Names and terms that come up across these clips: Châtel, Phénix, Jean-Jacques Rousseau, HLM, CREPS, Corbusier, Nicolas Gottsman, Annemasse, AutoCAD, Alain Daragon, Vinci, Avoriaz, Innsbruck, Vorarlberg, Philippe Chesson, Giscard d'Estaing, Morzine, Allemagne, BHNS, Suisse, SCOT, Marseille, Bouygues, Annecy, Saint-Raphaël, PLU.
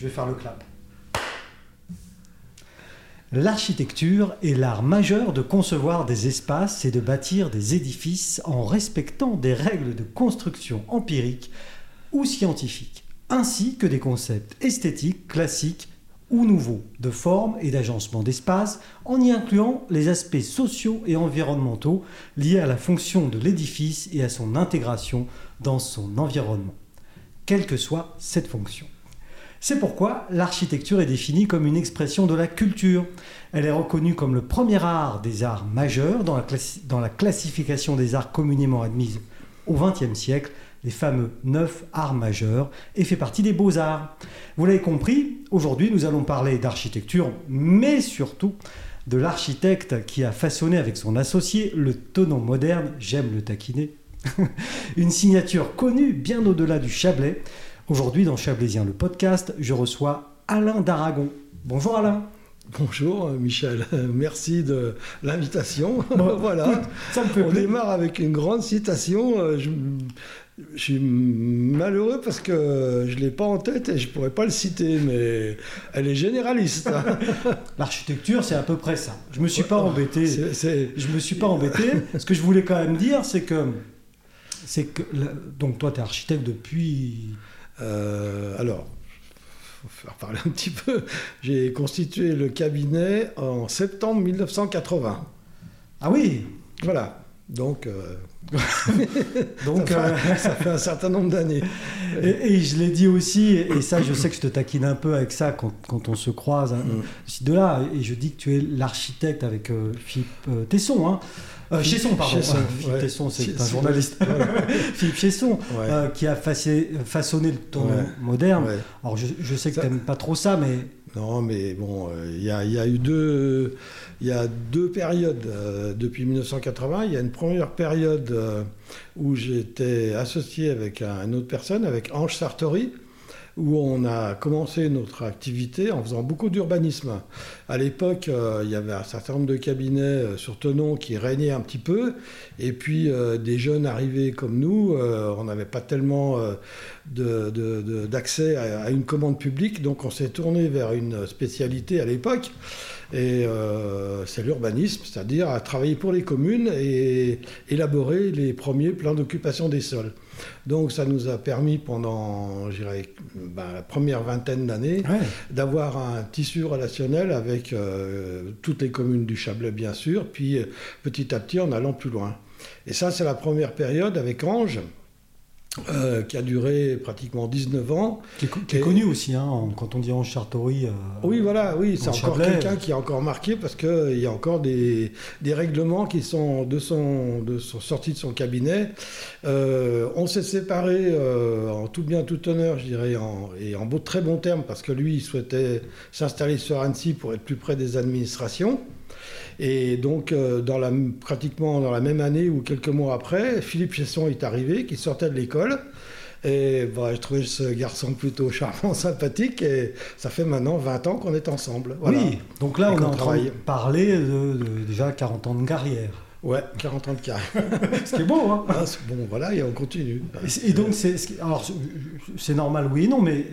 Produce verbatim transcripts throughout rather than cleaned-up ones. Je vais faire le clap. L'architecture est l'art majeur de concevoir des espaces et de bâtir des édifices en respectant des règles de construction empiriques ou scientifiques, ainsi que des concepts esthétiques, classiques ou nouveaux, de forme et d'agencement d'espace, en y incluant les aspects sociaux et environnementaux liés à la fonction de l'édifice et à son intégration dans son environnement, quelle que soit cette fonction. C'est pourquoi l'architecture est définie comme une expression de la culture. Elle est reconnue comme le premier art des arts majeurs dans la, classi- dans la classification des arts communément admise au vingtième siècle, les fameux neuf arts majeurs, et fait partie des beaux-arts. Vous l'avez compris, aujourd'hui nous allons parler d'architecture, mais surtout de l'architecte qui a façonné avec son associé le Thonon moderne, j'aime le taquiner, une signature connue bien au-delà du Chablais. Aujourd'hui, dans Chablaisien, le podcast, je reçois Alain Daragon. Bonjour Alain. Bonjour Michel, merci de l'invitation. Bon, voilà, écoute, ça me fait plaisir. On démarre avec une grande citation. Je, je suis malheureux parce que je ne l'ai pas en tête et je ne pourrais pas le citer, mais elle est généraliste. L'architecture, c'est à peu près ça. Je ne me suis pas embêté. C'est, c'est... Je me suis pas embêté. Ce que je voulais quand même dire, c'est que... C'est que donc toi, tu es architecte depuis... Euh, alors, il faut faire parler un petit peu. J'ai constitué le cabinet en septembre mille neuf cent quatre-vingts. Ah oui. Voilà. Donc, euh... donc ça, euh... fait, ça fait un certain nombre d'années. Et, et je l'ai dit aussi, et ça, je sais que je te taquine un peu avec ça quand, quand on se croise. Hein, mm. De là, et je dis que tu es l'architecte avec euh, Philippe euh, Tesson. Hein. Euh, Chesson, pardon. Chesson, ouais. Philippe ouais. Tesson, c'est Chesson. Un journaliste. Voilà. Philippe Chesson, ouais. euh, qui a façonné le ton ouais. moderne. Ouais. Alors, je, je sais que ça... tu n'aimes pas trop ça, mais... Non, mais bon, il euh, y, y a eu deux, y a deux périodes. Euh, depuis mille neuf cent quatre-vingts, il y a une première période euh, où j'étais associé avec un, une autre personne, avec Ange Sartori, où on a commencé notre activité en faisant beaucoup d'urbanisme. À l'époque, euh, il y avait un certain nombre de cabinets euh, sur Thonon qui régnaient un petit peu, et puis euh, des jeunes arrivés comme nous, euh, on n'avait pas tellement euh, de, de, de, d'accès à, à une commande publique, donc on s'est tourné vers une spécialité à l'époque, et euh, c'est l'urbanisme, c'est-à-dire à travailler pour les communes et élaborer les premiers plans d'occupation des sols. Donc ça nous a permis pendant, je dirais, ben, la première vingtaine d'années, ouais. d'avoir un tissu relationnel avec euh, toutes les communes du Chablais, bien sûr, puis euh, petit à petit en allant plus loin. Et ça, c'est la première période avec Ange, euh, qui a duré pratiquement dix-neuf ans. Qui est, qui est connu aussi, hein, en, quand on dit Ange Sartori. Euh, oui, voilà, oui, c'est encore Chablais. Quelqu'un qui est encore marqué, parce qu'il euh, y a encore des, des règlements qui sont, de son, de son, sortis de son cabinet. Euh, on s'est séparés euh, en tout bien, tout honneur, je dirais, en, et en beau, très bon terme, parce que lui, il souhaitait s'installer sur Annecy pour être plus près des administrations. Et donc, euh, dans la, pratiquement dans la même année ou quelques mois après, Philippe Chesson est arrivé, qui sortait de l'école. Et bah, je trouvais ce garçon plutôt charmant, sympathique. Et ça fait maintenant vingt ans qu'on est ensemble. Voilà. Oui, donc là, et on est en train de parler de, de déjà quarante ans de carrière. Ouais, quarante ans de carrière. Ce qui est beau, hein. Ah, c'est bon, voilà, et on continue. Et, et donc, c'est, alors, c'est normal, oui et non, mais...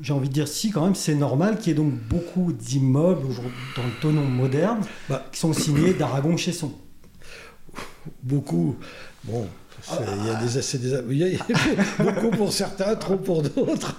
J'ai envie de dire si, quand même, c'est normal qu'il y ait donc beaucoup d'immeubles dans le Thonon moderne bah, qui sont signés Daragon-Chesson. Beaucoup. Bon, c'est, ah, y a des, c'est des, y a, y a beaucoup pour certains, trop pour d'autres.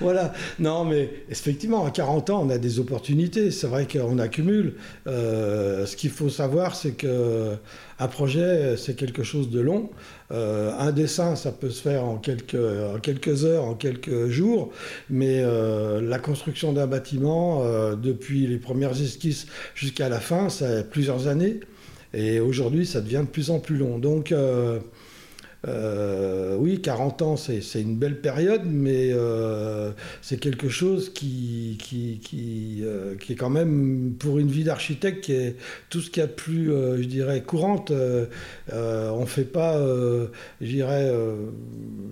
Voilà. Non, mais effectivement, à quarante ans, on a des opportunités. C'est vrai qu'on accumule. Euh, ce qu'il faut savoir, c'est qu'un projet, c'est quelque chose de long. Euh, un dessin, ça peut se faire en quelques, en quelques heures, en quelques jours, mais euh, la construction d'un bâtiment, euh, depuis les premières esquisses jusqu'à la fin, ça a plusieurs années, et aujourd'hui, ça devient de plus en plus long. Donc, euh, euh, oui, quarante ans, c'est, c'est une belle période, mais euh, c'est quelque chose qui, qui, qui, euh, qui est quand même, pour une vie d'architecte, qui est tout ce qu'il y a de plus, euh, je dirais, courante. Euh, euh, on ne fait pas, euh, je dirais, euh,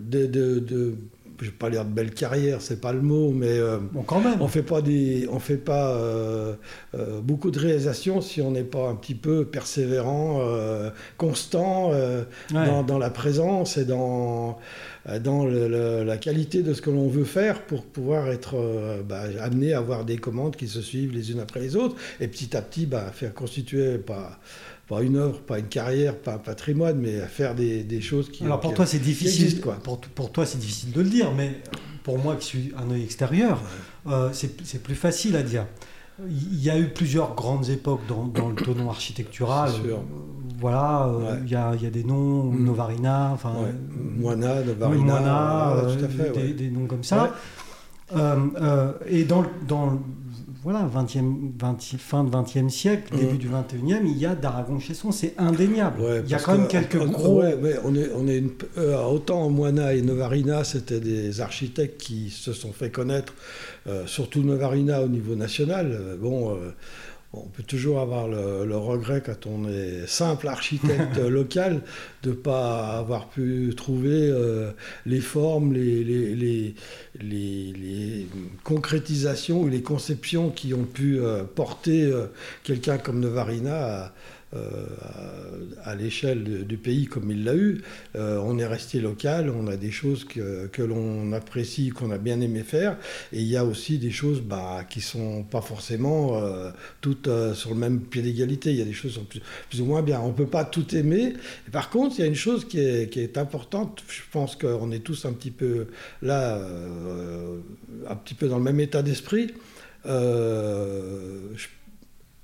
de... de, de je n'ai pas l'air de belle carrière, c'est pas le mot, mais euh, bon, quand même. on fait pas des, on fait pas euh, euh, beaucoup de réalisations si on n'est pas un petit peu persévérant, euh, constant euh, ouais. dans, dans la présence et dans dans le, le, la qualité de ce que l'on veut faire pour pouvoir être euh, bah, amené à avoir des commandes qui se suivent les unes après les autres et petit à petit bah, faire constituer pas, pas une œuvre, pas une carrière, pas un patrimoine, mais faire des, des choses qui alors pour qui, toi c'est difficile existent, quoi. Pour, pour toi c'est difficile de le dire, mais pour moi qui suis un œil extérieur euh, c'est, c'est plus facile à dire. Il y a eu plusieurs grandes époques dans, dans le Thonon architectural. Euh, voilà, euh, il ouais. y, a, y a des noms, mmh. Novarina, enfin, ouais. Moana, Novarina, Moana, euh, tout à fait, des, ouais. des noms comme ça. Ouais. Euh, euh, et dans le dans, voilà, vingtième, vingtième, fin du vingtième siècle, début mmh. du vingt et unième, il y a Daragon Chesson, c'est indéniable. Ouais, il y a quand que, même quelques on, gros... Ouais, ouais, on est, on est une, euh, autant Moana et Novarina, c'était des architectes qui se sont fait connaître, euh, surtout Novarina au niveau national. Bon, euh, on peut toujours avoir le, le regret quand on est simple architecte local de ne pas avoir pu trouver euh, les formes, les... les, les Les, les concrétisations ou les conceptions qui ont pu euh, porter euh, quelqu'un comme Novarina à, euh, à, à l'échelle de, du pays comme il l'a eu. Euh, on est resté local, on a des choses que, que l'on apprécie, qu'on a bien aimé faire, et il y a aussi des choses bah, qui ne sont pas forcément euh, toutes euh, sur le même pied d'égalité. Il y a des choses qui sont plus, plus ou moins bien. On ne peut pas tout aimer. Et par contre, il y a une chose qui est, qui est importante. Je pense qu'on est tous un petit peu là... Euh, Euh, un petit peu dans le même état d'esprit, euh, je,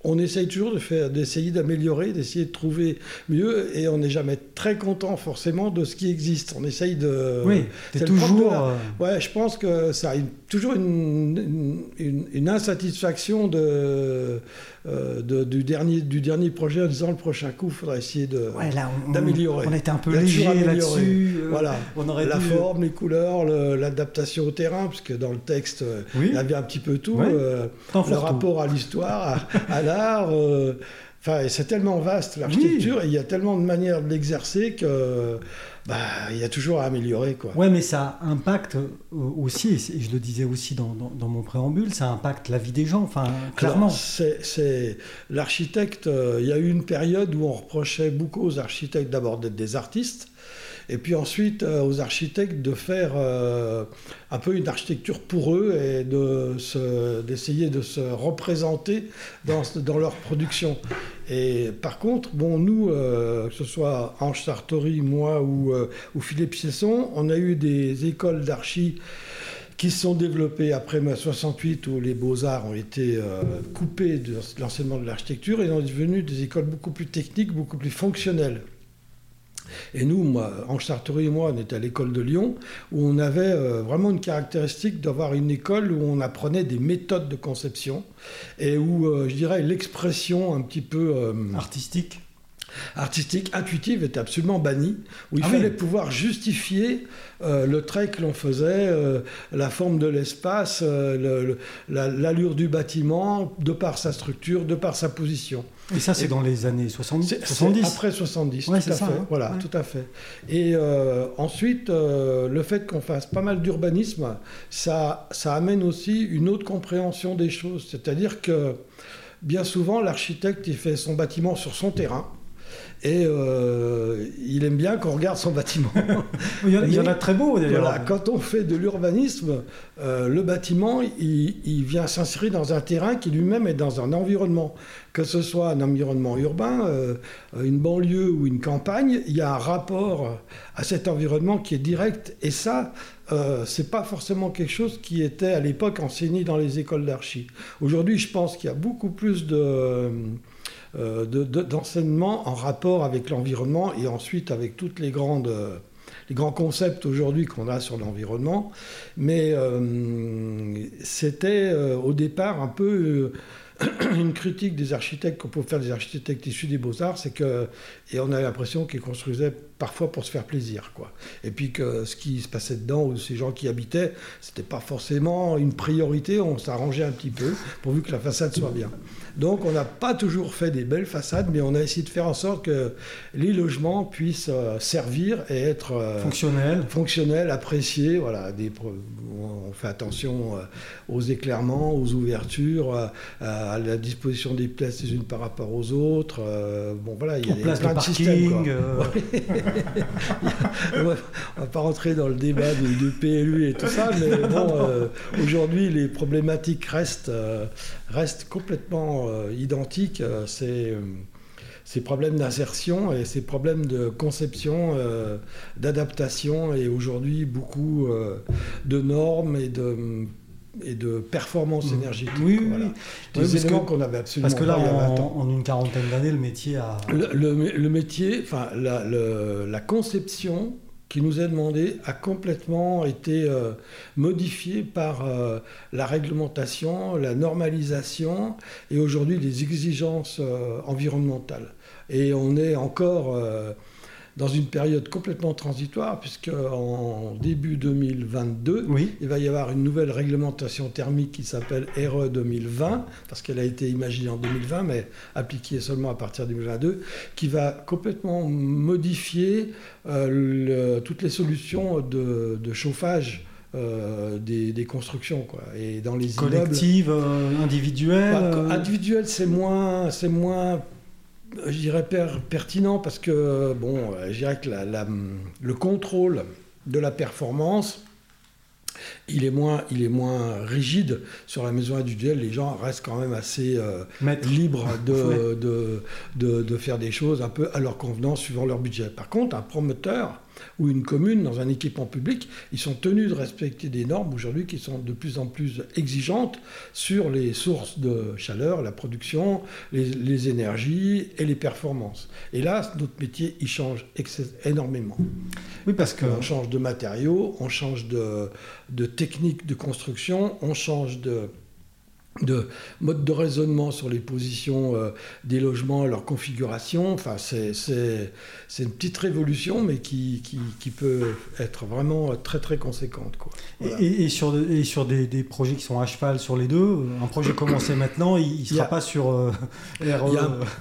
on essaye toujours de faire, d'essayer d'améliorer, d'essayer de trouver mieux, et on n'est jamais très content forcément de ce qui existe. On essaye de... Oui, c'est toujours... De ouais, je pense que ça a une, toujours une, une, une insatisfaction de... Euh, de, du, dernier, du dernier projet en disant le prochain coup, il faudra essayer de, ouais, là, on, d'améliorer. On était un peu léger là-dessus. Euh, voilà. On aurait la dû... forme, les couleurs, le, l'adaptation au terrain, parce que dans le texte, oui. il y avait un petit peu tout. Oui. Euh, le rapport tout. à l'histoire, à, à l'art. Euh, et c'est tellement vaste, l'architecture, oui. et il y a tellement de manières de l'exercer que... Bah, il y a toujours à améliorer, quoi. Ouais, mais ça impacte aussi, et je le disais aussi dans, dans, dans mon préambule, ça impacte la vie des gens, enfin, clairement. Alors, c'est, c'est... l'architecte, euh, il y a eu une période où on reprochait beaucoup aux architectes d'abord d'être des artistes, et puis ensuite euh, aux architectes de faire euh, un peu une architecture pour eux et de se, d'essayer de se représenter dans, dans leur production. Et par contre, bon, nous, euh, que ce soit Ange Sartori, moi ou, euh, ou Philippe Chesson, on a eu des écoles d'archi qui se sont développées après mai soixante-huit, où les beaux-arts ont été euh, coupés de l'enseignement de l'architecture et sont devenues des écoles beaucoup plus techniques, beaucoup plus fonctionnelles. Et nous, moi, Ange Sartori et moi, on était à l'école de Lyon, où on avait euh, vraiment une caractéristique d'avoir une école où on apprenait des méthodes de conception et où, euh, je dirais, l'expression un petit peu... Euh, artistique artistique, intuitive, était absolument bannie, où il ah fallait oui. pouvoir justifier euh, le trait que l'on faisait, euh, la forme de l'espace, euh, le, le, la, l'allure du bâtiment, de par sa structure, de par sa position. Et ça, c'est et dans les années soixante-dix c'est, soixante-dix c'est après soixante-dix, ouais, tout, c'est à ça, fait, hein. voilà, ouais. tout à fait. Et euh, ensuite, euh, le fait qu'on fasse pas mal d'urbanisme, ça, ça amène aussi une autre compréhension des choses. C'est-à-dire que, bien souvent, l'architecte, il fait son bâtiment sur son terrain, et euh, il aime bien qu'on regarde son bâtiment. il, y a, il y en a très beau d'ailleurs. Voilà, quand on fait de l'urbanisme, euh, le bâtiment il, il vient s'inscrire dans un terrain qui lui-même est dans un environnement, que ce soit un environnement urbain, euh, une banlieue ou une campagne, il y a un rapport à cet environnement qui est direct, et ça Euh, c'est pas forcément quelque chose qui était à l'époque enseigné dans les écoles d'archi. Aujourd'hui, je pense qu'il y a beaucoup plus de, euh, de, de, d'enseignement en rapport avec l'environnement et ensuite avec toutes les grandes... Euh, les grands concepts aujourd'hui qu'on a sur l'environnement, mais euh, c'était euh, au départ un peu euh, une critique des architectes qu'on peut faire des architectes issus des beaux-arts, c'est que, et on a l'impression qu'ils construisaient parfois pour se faire plaisir, quoi. Et puis que ce qui se passait dedans, ou ces gens qui y habitaient, c'était pas forcément une priorité, on s'arrangeait un petit peu, pourvu que la façade soit bien. Donc on n'a pas toujours fait des belles façades, mais on a essayé de faire en sorte que les logements puissent euh, servir et être... Euh, Fonctionnel. Fonctionnel, apprécié. Voilà, des, on fait attention euh, aux éclairements, aux ouvertures, euh, à la disposition des places les unes par rapport aux autres. Euh, bon, voilà, il y a des, plein de systèmes. Euh... Ouais. On ne va pas rentrer dans le débat du, du P L U et tout ça, mais non, bon, non. Euh, aujourd'hui, les problématiques restent, euh, restent complètement euh, identiques. C'est... Euh, ces problèmes d'insertion et ces problèmes de conception, euh, d'adaptation, et aujourd'hui beaucoup euh, de normes et de, et de performances énergétiques. Oui, voilà. oui. Des éléments qu'on avait absolument pas il y a vingt ans. Parce que là, en, en une quarantaine d'années, le métier a... Le, le, le métier, enfin, la, le, la conception qui nous est demandée a complètement été euh, modifiée par euh, la réglementation, la normalisation et aujourd'hui des exigences euh, environnementales. Et on est encore euh, dans une période complètement transitoire, puisque en début deux mille vingt-deux, oui. il va y avoir une nouvelle réglementation thermique qui s'appelle R E deux mille vingt, parce qu'elle a été imaginée en deux mille vingt, mais appliquée seulement à partir de deux mille vingt-deux, qui va complètement modifier euh, le, toutes les solutions de, de chauffage. Euh, des, des constructions quoi. Et dans les collectives, immeubles, euh, individuelles. Bah, individuelles, c'est moins, c'est moins, je dirais per, pertinent parce que bon, je dirais que la, la, le contrôle de la performance, il est moins, il est moins rigide sur la maison individuelle. Les gens restent quand même assez euh, libres de, de, de, de faire des choses un peu à leur convenance, suivant leur budget. Par contre, un promoteur ou une commune dans un équipement public, ils sont tenus de respecter des normes aujourd'hui qui sont de plus en plus exigeantes sur les sources de chaleur, la production, les, les énergies et les performances. Et là, notre métier, il change ex- énormément. Oui, parce que... On change de matériaux, on change de, de technique de construction, on change de... de mode de raisonnement sur les positions euh, des logements et leur configuration. Enfin, c'est, c'est, c'est une petite révolution, mais qui, qui, qui peut être vraiment très, très conséquente, quoi. Voilà. Et, et sur, et sur des, des projets qui sont à cheval sur les deux, un projet commencé maintenant, il ne sera a, pas sur... Euh, il, y a,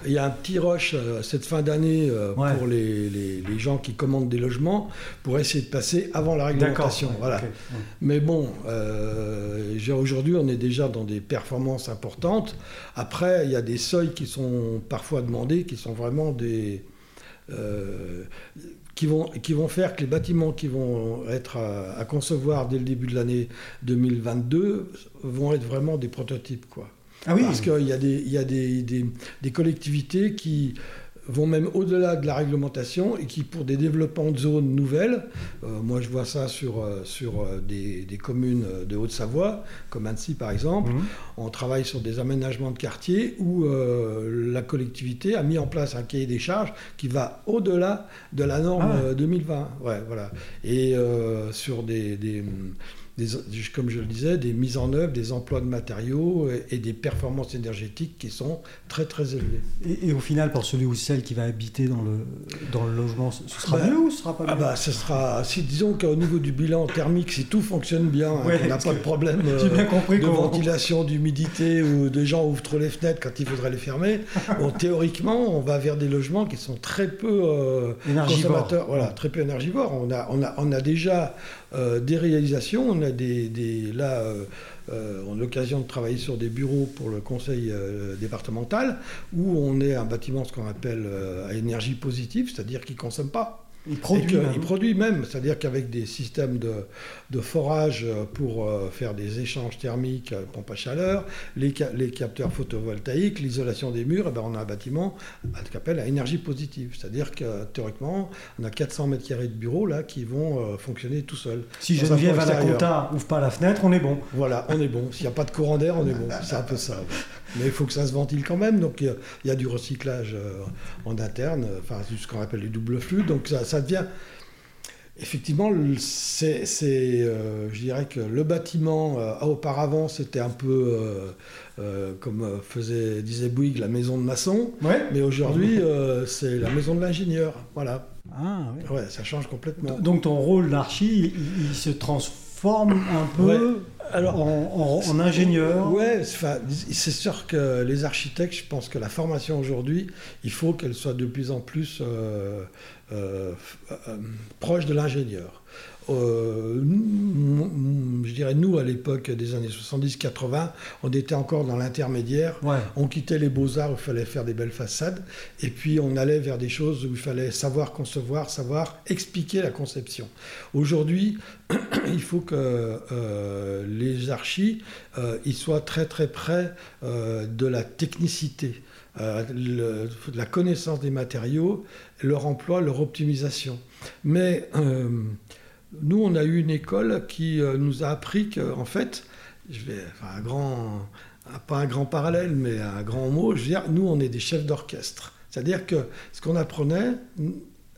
il y a un petit rush euh, cette fin d'année euh, ouais. pour les, les, les gens qui commandent des logements pour essayer de passer avant la réglementation. Ouais, voilà. Okay. Ouais. Mais bon, euh, aujourd'hui, on est déjà dans des performances performance importante. Après, il y a des seuils qui sont parfois demandés, qui sont vraiment des... Euh, qui, vont, qui vont faire que les bâtiments qui vont être à, à concevoir dès le début de l'année deux mille vingt-deux vont être vraiment des prototypes, quoi. Ah oui. Parce qu'il y a, des, y a des, des, des collectivités qui vont même au-delà de la réglementation et qui, pour des développements de zones nouvelles, euh, moi je vois ça sur, sur des, des communes de Haute-Savoie, comme Annecy par exemple, mmh. on travaille sur des aménagements de quartier où euh, la collectivité a mis en place un cahier des charges qui va au-delà de la norme ah ouais. deux mille vingt. Ouais, voilà. Et euh, sur des... des Des, comme je le disais, des mises en œuvre, des emplois de matériaux et, et des performances énergétiques qui sont très très élevées. Et, et au final, pour celui ou celle qui va habiter dans le, dans le logement, ce sera ben, mieux ou ce sera pas mieux ? Ah bah, ce sera, si, disons qu'au niveau du bilan thermique, si tout fonctionne bien, ouais, on n'a pas de problème euh, compris, de ventilation, d'humidité ou de gens ouvrent trop les fenêtres quand il faudrait les fermer, bon, théoriquement, on va vers des logements qui sont très peu euh, consommateurs, voilà, très peu énergivores. On a, on a, on a déjà euh, des réalisations, on a Des, des, là, euh, euh, on a l'occasion de travailler sur des bureaux pour le conseil euh, départemental où on est un bâtiment, ce qu'on appelle euh, à énergie positive, c'est-à-dire qu'il ne consomme pas. Il produit, que, même. il produit même, c'est-à-dire qu'avec des systèmes de, de forage pour euh, faire des échanges thermiques, pompe à chaleur, les, les capteurs photovoltaïques, l'isolation des murs, eh ben on a un bâtiment qu'on appelle à énergie positive. C'est-à-dire que théoriquement, on a quatre cents mètres carrés de bureaux là, qui vont euh, fonctionner tout seuls. Si Geneviève à la compta ouvre pas la fenêtre, on est bon. Voilà, on est bon. S'il n'y a pas de courant d'air, on est bon. C'est un peu ça. Mais il faut que ça se ventile quand même. Donc il y, y a du recyclage euh, en interne, enfin ce qu'on appelle les doubles flux. Donc ça, ça Ça devient... Effectivement, c'est, c'est, euh, je dirais que le bâtiment, euh, auparavant, c'était un peu, euh, euh, comme faisait, disait Bouygues, la maison de maçon. Ouais. Mais aujourd'hui, euh, c'est la maison de l'ingénieur. Voilà. Ah, ouais. Ouais, ça change complètement. Donc ton rôle d'archi, il, il se transforme un peu... Ouais. Alors, en, en, en ingénieur. Ouais, c'est sûr que les architectes, je pense que la formation aujourd'hui, il faut qu'elle soit de plus en plus euh, euh, euh, proche de l'ingénieur. Euh, je dirais nous à l'époque des années soixante-dix quatre-vingts, on était encore dans l'intermédiaire, ouais. On quittait les beaux-arts où il fallait faire des belles façades et puis on allait vers des choses où il fallait savoir concevoir, savoir expliquer la conception. Aujourd'hui il faut que euh, les archis euh, ils soient très très près euh, de la technicité, euh, le, de la connaissance des matériaux, leur emploi, leur optimisation, mais euh, nous, on a eu une école qui euh, nous a appris que, en fait, je vais, enfin, un grand, un, pas un grand parallèle, mais un grand mot, je veux dire, nous, on est des chefs d'orchestre. C'est-à-dire que ce qu'on apprenait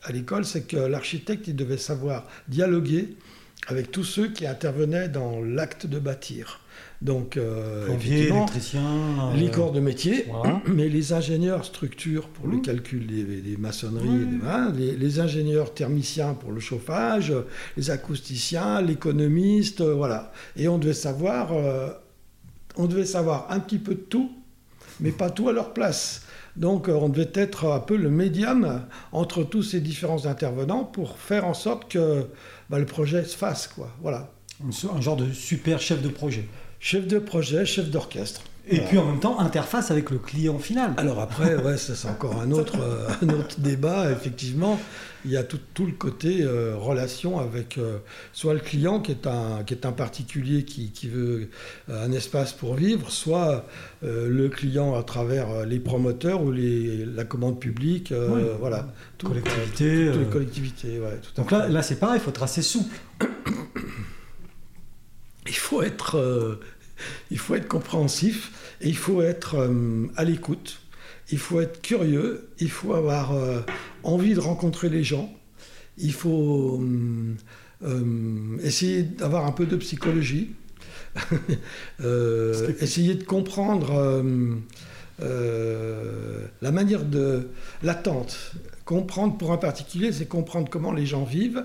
à l'école, c'est que l'architecte, il devait savoir dialoguer avec tous ceux qui intervenaient dans l'acte de bâtir. Donc, euh, plombier, électricien, euh... les corps de métier, voilà. Mais les ingénieurs structure pour mmh. le calcul des, des maçonneries, mmh. hein, les, les ingénieurs thermiciens pour le chauffage, les acousticiens, l'économiste, euh, voilà. Et on devait savoir, euh, on devait savoir un petit peu de tout, mais pas tout à leur place. Donc, on devait être un peu le médium entre tous ces différents intervenants pour faire en sorte que bah, le projet se fasse, quoi. Voilà. Un genre de super chef de projet. Chef de projet, chef d'orchestre. Et voilà. Puis en même temps, interface avec le client final. Alors après, ouais, ça, c'est encore un autre, euh, un autre débat. Effectivement, il y a tout, tout le côté euh, relation avec euh, soit le client qui est un, qui est un particulier qui, qui veut un espace pour vivre, soit euh, le client à travers les promoteurs ou les, la commande publique. Euh, oui. Voilà. Tout, collectivité. Toutes euh... les collectivités, ouais. Tout Donc là, là, c'est pareil, il faut tracer souple. Il faut être, euh, il faut être compréhensif, et il faut être euh, à l'écoute, il faut être curieux, il faut avoir euh, envie de rencontrer les gens, il faut euh, euh, essayer d'avoir un peu de psychologie, euh, essayer de comprendre euh, euh, la manière de l'attente. Comprendre pour un particulier, c'est comprendre comment les gens vivent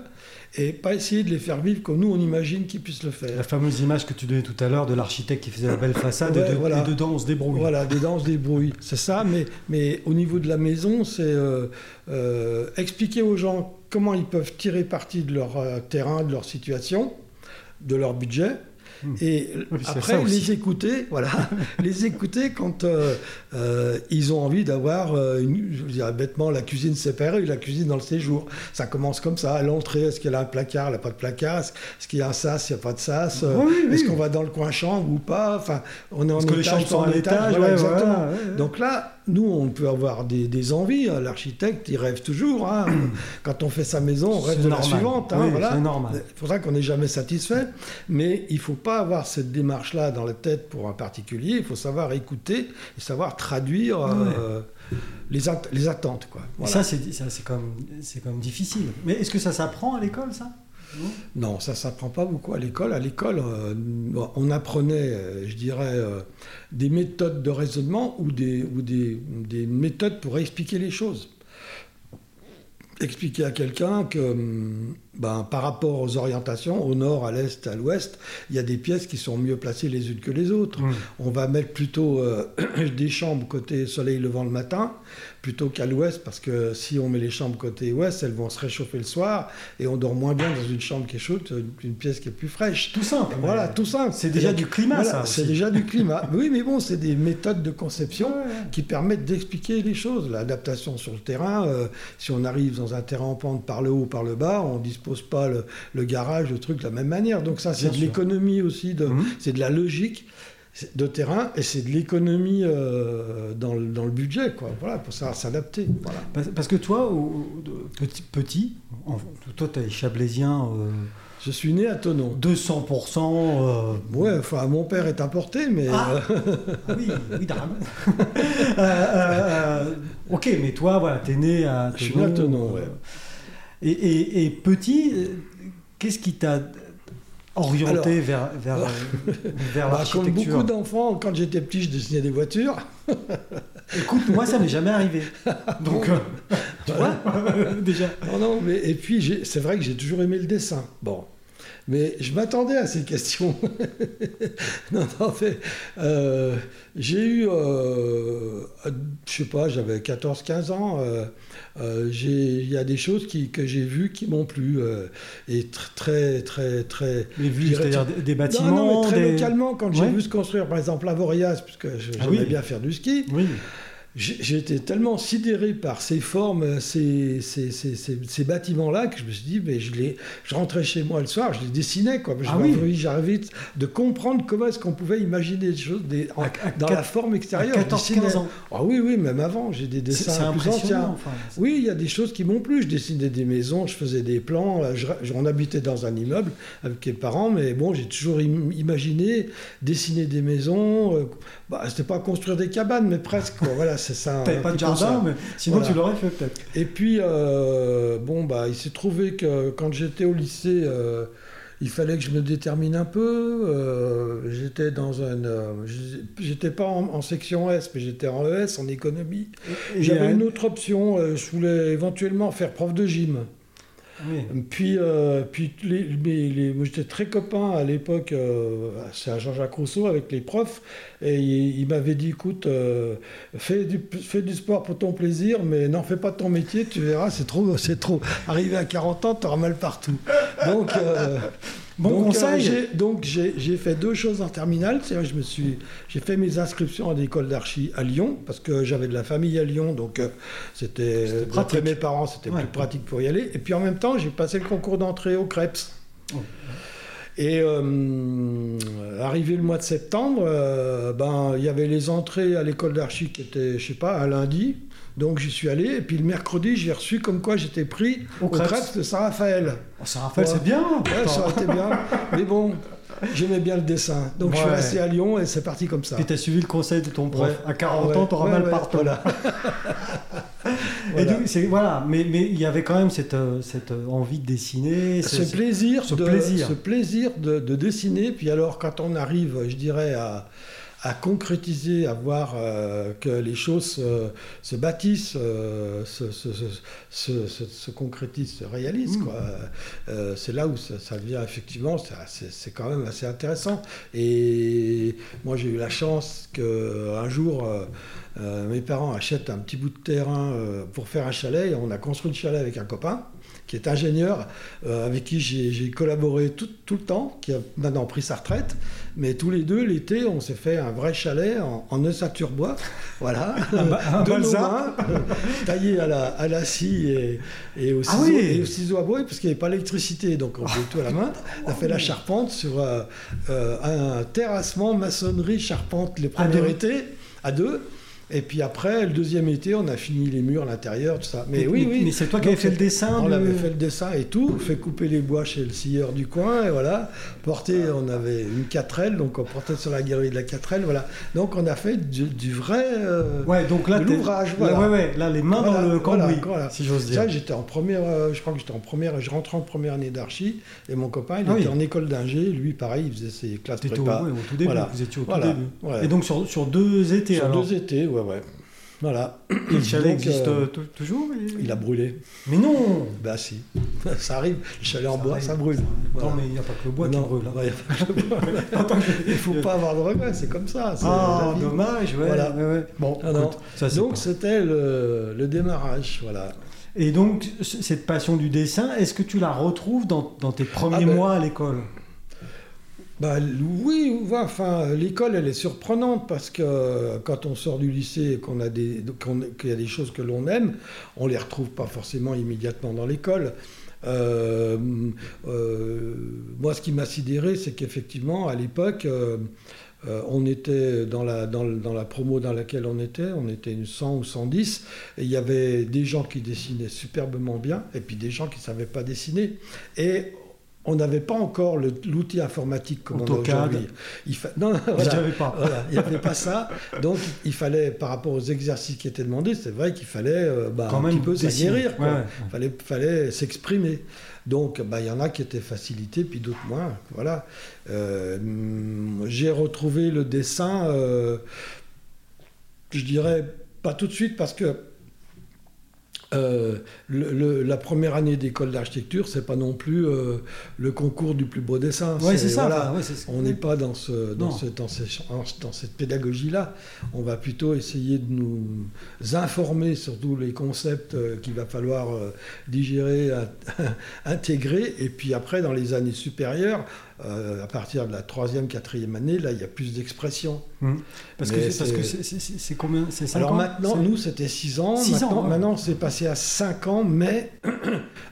et pas essayer de les faire vivre comme nous, on imagine qu'ils puissent le faire. La fameuse image que tu donnais tout à l'heure de l'architecte qui faisait la belle façade, ouais, et, de, voilà. Et dedans, on se débrouille. Voilà, dedans, on se débrouille. C'est ça, mais, mais au niveau de la maison, c'est euh, euh, expliquer aux gens comment ils peuvent tirer parti de leur euh, terrain, de leur situation, de leur budget. Et oui, après, les écouter, voilà, les écouter quand euh, euh, ils ont envie d'avoir, euh, une, je dirais bêtement, la cuisine séparée, la cuisine dans le séjour. Ça commence comme ça, à l'entrée, est-ce qu'elle a un placard, elle n'a pas de placard, est-ce qu'il y a un sas, il n'y a pas de sas, euh, oui, oui, est-ce oui. qu'on va dans le coin chambre ou pas, enfin, on est en étage, les sont en étage, voilà, ouais, exactement. Voilà, ouais, ouais. Donc là, nous, on peut avoir des, des envies. L'architecte, il rêve toujours. Hein. Quand on fait sa maison, on rêve c'est de normal. La suivante. Hein, oui, voilà. C'est normal. C'est pour ça qu'on n'est jamais satisfait. Mais il ne faut pas avoir cette démarche-là dans la tête pour un particulier. Il faut savoir écouter et savoir traduire ouais. euh, les, at- les attentes. Quoi. Voilà. Ça, c'est, ça c'est, quand même, c'est quand même difficile. Mais est-ce que ça s'apprend à l'école, ça ? Non, ça ne s'apprend pas beaucoup à l'école. À l'école, euh, on apprenait, euh, je dirais, euh, des méthodes de raisonnement ou, des, ou des, des méthodes pour expliquer les choses. Expliquer à quelqu'un que ben, par rapport aux orientations, au nord, à l'est, à l'ouest, il y a des pièces qui sont mieux placées les unes que les autres. Mmh. On va mettre plutôt euh, des chambres côté soleil levant le matin, plutôt qu'à l'ouest, parce que si on met les chambres côté ouest, elles vont se réchauffer le soir, et on dort moins bien dans une chambre qui est chaude qu'une pièce qui est plus fraîche. Tout simple. Et voilà, tout simple. C'est déjà et, du climat, voilà, ça aussi. C'est déjà du climat. Oui, mais bon, c'est des méthodes de conception ouais. qui permettent d'expliquer les choses. L'adaptation sur le terrain, euh, si on arrive dans un terrain en pente par le haut, par le bas, on ne dispose pas le, le garage, le truc de la même manière. Donc ça, c'est bien de sûr. L'économie aussi, de, mmh. c'est de la logique de terrain et c'est de l'économie euh, dans, le, dans le budget, quoi. Voilà, pour savoir s'adapter. Voilà. Parce, parce que toi, au, au, petit, petit en, toi, tu es chablaisien... Euh... Je suis né à Thonon. deux cents pour cent euh... Ouais, enfin, mon père est importé, mais... Ah, ah oui, oui, drame. euh, euh, ok, mais toi, voilà, t'es né à Thonon. Je suis né à Thonon, ouais. Et, et, et petit, qu'est-ce qui t'a orienté alors, vers, vers, alors, vers bah, l'architecture? Comme beaucoup d'enfants, quand j'étais petit, je dessinais des voitures. Écoute, moi, ça m'est jamais arrivé. Donc, euh, tu vois, déjà. Non, non, mais, et puis, j'ai, c'est vrai que j'ai toujours aimé le dessin. Bon. Mais je m'attendais à ces questions. non, non, mais, euh, j'ai eu, euh, je sais pas, j'avais quatorze quinze ans. Euh, euh, j'ai, il y a des choses qui, que j'ai vues qui m'ont plu. Euh, et tr- très, très, très... Mais vues, c'est-à-dire des, des bâtiments non, non, mais très des... localement, quand j'ai ouais. vu se construire, par exemple, Avoriaz, puisque j'aimais ah, oui. bien faire du ski. Oui. J'étais tellement sidéré par ces formes, ces, ces, ces, ces, ces bâtiments-là, que je me suis dit, mais je, les, je rentrais chez moi le soir, je les dessinais, quoi. Je ah oui. J'arrivais de comprendre comment est-ce qu'on pouvait imaginer des choses des, en, à, à dans quatre, la forme extérieure. À quatorze quinze ans. Ah oui, oui, même avant, j'ai des dessins c'est, c'est plus anciens. Enfin, c'est... Oui, il y a des choses qui m'ont plu. Je dessinais des maisons, je faisais des plans. Je, je, on habitait dans un immeuble avec mes parents, mais bon, j'ai toujours im- imaginé dessiner des maisons. Euh, bah, c'était pas construire des cabanes, mais presque, quoi. Voilà. C'est ça, t'avais pas de jardin, mais sinon voilà. Tu l'aurais fait peut-être. Et puis, euh, bon, bah, il s'est trouvé que quand j'étais au lycée, euh, il fallait que je me détermine un peu. Euh, j'étais dans un, euh, j'étais pas en, en section S, mais j'étais en E S, en économie. Et j'avais et une autre option. Euh, je voulais éventuellement faire prof de gym. Oui. Puis, euh, puis les, les, les, moi, j'étais très copain à l'époque, euh, c'est à Jean-Jacques Rousseau, avec les profs, et il, il m'avait dit, écoute, euh, fais, du, fais du sport pour ton plaisir, mais n'en fais pas ton métier, tu verras, c'est trop, c'est trop. Arrivé à quarante ans, t'auras mal partout. Donc, euh, bon donc, conseil. Euh, j'ai, donc j'ai, j'ai fait deux choses en terminale, c'est-à-dire je me suis, j'ai fait mes inscriptions à l'école d'archi à Lyon, parce que j'avais de la famille à Lyon, donc euh, c'était, c'était pratique. Mes parents, c'était ouais. plus pratique pour y aller, et puis en même temps, j'ai passé le concours d'entrée au CREPS. Oh. Et euh, arrivé le mois de septembre, euh, ben, il y avait les entrées à l'école d'archi qui étaient, je sais pas, un lundi. Donc j'y suis allé, et puis le mercredi, j'ai reçu comme quoi j'étais pris au, au CREPS. CREPS de Saint-Raphaël. Oh, Saint-Raphaël, ouais. C'est bien. Ouais, ça aurait été bien. Mais bon, j'aimais bien le dessin. Donc ouais. Je suis resté à Lyon et c'est parti comme ça. Et tu as suivi le conseil de ton prof. Ouais. À quarante ouais. ans, tu auras ouais, mal ouais, partout. Voilà. Voilà. Et donc, c'est, voilà, mais mais il y avait quand même cette cette envie de dessiner, ce, ce plaisir, ce de, plaisir, ce plaisir de, de dessiner. Puis alors, quand on arrive, je dirais à à concrétiser, à voir euh, que les choses euh, se bâtissent, euh, se, se, se, se, se, se concrétisent, se réalisent. Mmh. Quoi. Euh, c'est là où ça, ça devient effectivement, ça, c'est, c'est quand même assez intéressant. Et moi, j'ai eu la chance qu'un jour, euh, euh, mes parents achètent un petit bout de terrain euh, pour faire un chalet. Et on a construit le chalet avec un copain qui est ingénieur, euh, avec qui j'ai, j'ai collaboré tout, tout le temps, qui a maintenant pris sa retraite. Mais tous les deux, l'été, on s'est fait un vrai chalet en, en ossature-bois, voilà, un, un de nos mains, taillé à la, à la scie et, et au ciseau, ah oui. et au ciseau à bois, parce qu'il n'y avait pas l'électricité, donc on faisait tout à la main. On a fait la charpente sur euh, euh, un terrassement, maçonnerie, charpente, les premiers ah, étés, à deux. Et puis après, le deuxième été, on a fini les murs, l'intérieur, tout ça. Mais, mais oui, mais, oui. Mais c'est toi qui avais fait le dessin. On de... avait fait le dessin et tout. On fait couper les bois chez le scieur du coin, et voilà. Porté, ah. On avait une quatre L, donc on portait sur la galerie de la quatre L, voilà. Donc on a fait du, du vrai. Euh, ouais, donc là, de l'ouvrage, voilà. Ouais, ouais, là, les mains voilà, dans le cambouis, voilà, voilà. Si j'ose dire. Ça, j'étais en première. Euh, je crois que j'étais en première. Je rentrais en première année d'archi, et mon copain, il ah, était oui. en école d'ingé. Lui, pareil, il faisait ses classes prépa. Au, ouais, au tout début. Voilà. Vous étiez au tout voilà. début. Voilà. Et donc sur, sur deux étés. Sur alors. deux étés. Ouais, ouais. Voilà. Et le chalet donc, existe euh, t- toujours mais... Il a brûlé. Mais non. Bah si, ça arrive. Le chalet en ça bois, arrive. ça brûle. Voilà. Non, mais il n'y a pas que le bois non, qui brûle. Hein. Bah, y a pas que... il ne faut pas avoir de regrets, c'est comme ça. C'est ah, dommage, ouais. Voilà. Ouais, ouais. Bon, ah, écoute, ça, donc pas. C'était le, le démarrage, voilà. Et donc, c- cette passion du dessin, est-ce que tu la retrouves dans, dans tes premiers ah, ben... mois à l'école? Bah, oui, enfin, l'école, elle est surprenante parce que quand on sort du lycée et qu'on a des, qu'on, qu'il y a des choses que l'on aime, on ne les retrouve pas forcément immédiatement dans l'école. Euh, euh, moi, ce qui m'a sidéré, c'est qu'effectivement, à l'époque, euh, euh, on était dans la, dans, dans la promo dans laquelle on était, on était une cent ou cent dix, et il y avait des gens qui dessinaient superbement bien et puis des gens qui ne savaient pas dessiner. Et... on n'avait pas encore le, l'outil informatique comme AutoCAD. On a aujourd'hui. Il fa... Non, non voilà, je pas. Voilà, il n'y avait pas ça. Donc, il fallait, par rapport aux exercices qui étaient demandés, c'est vrai qu'il fallait euh, bah, un petit peu s'aguerrir. Il ouais, ouais. fallait, fallait s'exprimer. Donc, bah, y en a qui étaient facilités, puis d'autres moins. Voilà. Euh, j'ai retrouvé le dessin, euh, je dirais, pas tout de suite, parce que Euh, le, le, la première année d'école d'architecture, c'est pas non plus euh, le concours du plus beau dessin. Ouais, c'est, c'est ça. Voilà, ouais, c'est ce on n'est pas dans, ce, dans, ce, dans, ces, dans cette pédagogie-là. On va plutôt essayer de nous informer sur tous les concepts euh, qu'il va falloir euh, digérer, à, intégrer. Et puis après, dans les années supérieures, euh, à partir de la troisième, quatrième année, là, il y a plus d'expression. Mmh. Parce Mais que c'est, parce que c'est, c'est, c'est, c'est combien c'est cinq Alors ans, maintenant, c'est... nous, c'était six ans. Six maintenant, ans, ouais. maintenant, c'est passé à cinq ans, mais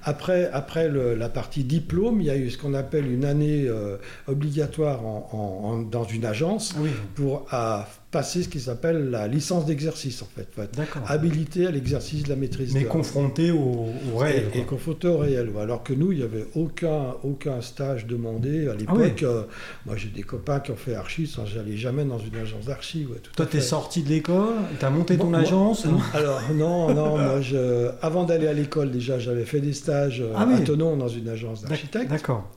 après, après le, la partie diplôme, il y a eu ce qu'on appelle une année euh, obligatoire en, en, en, dans une agence oui. pour à, passer ce qui s'appelle la licence d'exercice, en fait. D'accord. Habilité à l'exercice de la maîtrise d'œuvre. Mais confronté au, au réel. Et, et confronté au réel. Alors que nous, il n'y avait aucun, aucun stage demandé. À l'époque, ah oui. euh, moi, j'ai des copains qui ont fait archi, sans j'allais jamais dans une agence d'archi. Ouais, Toi, tu es sorti de l'école, tu as monté bon, ton moi, agence non Alors, non, non. moi, je, avant d'aller à l'école, déjà, j'avais fait des stages ah à oui. Thonon dans une agence d'architecte. D'accord.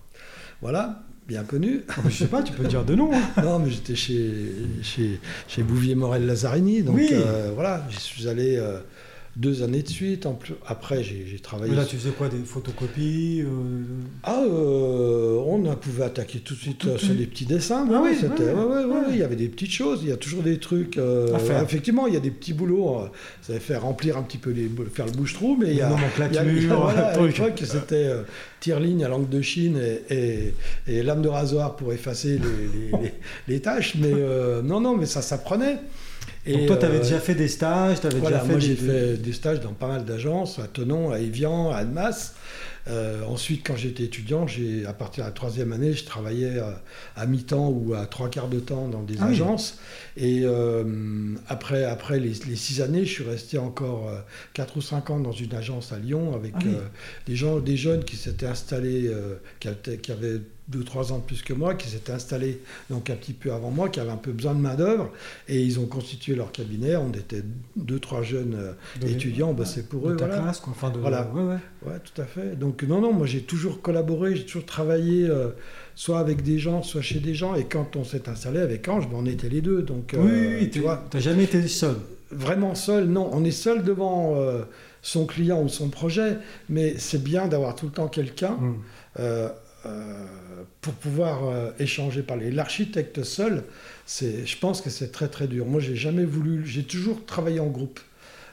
Voilà. Bien connu. Oh, je sais pas, tu peux dire de nom. Hein. Non, mais j'étais chez, chez, chez Bouvier-Morel-Lazarini. Donc oui. euh, voilà, j'y suis allé euh, deux années de suite. En plus, après, j'ai, j'ai travaillé... Mais là, tu faisais quoi, des photocopies euh... Ah, euh, on pouvait attaquer tout de suite tout, euh, sur des petits dessins. Ah oui, oui, oui, ouais, ouais, ouais, ouais, ouais. Il y avait des petites choses. Il y a toujours des trucs... Euh, à faire. Effectivement, il y a des petits boulots. Euh, ça allait faire remplir un petit peu, les, faire le bouche-trou, mais il y a... À l'époque, c'était... Euh, tire-ligne à l'angle de Chine et, et, et lame de rasoir pour effacer les, les, les, les tâches. Mais euh, non, non, mais ça s'apprenait. Et donc toi, tu avais euh, déjà fait des stages t'avais voilà, déjà fait Moi, des... j'ai fait des stages dans pas mal d'agences, à Thonon, à Evian, à Annemasse. Euh, ensuite, quand j'étais étudiant, j'ai, à partir de la troisième année, je travaillais à, à mi-temps ou à trois quarts de temps dans des ah agences. Oui. Et euh, après, après les, les six années, je suis resté encore quatre ou cinq ans dans une agence à Lyon avec ah oui. euh, des gens, des jeunes qui s'étaient installés, euh, qui, avaient, qui avaient deux, trois ans de plus que moi, qui s'étaient installés donc un petit peu avant moi, qui avaient un peu besoin de main d'œuvre, et ils ont constitué leur cabinet. On était deux, trois jeunes de étudiants, bah, c'est pour de eux. De ta voilà. classe, quoi. Enfin de... Voilà, ouais, ouais. ouais, tout à fait. Donc non, non, moi j'ai toujours collaboré, j'ai toujours travaillé, euh, soit avec des gens, soit chez des gens, et quand on s'est installé avec Ange, ben, on était les deux. Donc, euh, oui, oui, oui, tu vois. T'as jamais été seul. Vraiment seul, non. On est seul devant euh, son client ou son projet, mais c'est bien d'avoir tout le temps quelqu'un. Mm. Euh, pour pouvoir euh, échanger, parler. L'architecte seul, c'est, je pense que c'est très très dur. Moi, j'ai jamais voulu, j'ai toujours travaillé en groupe.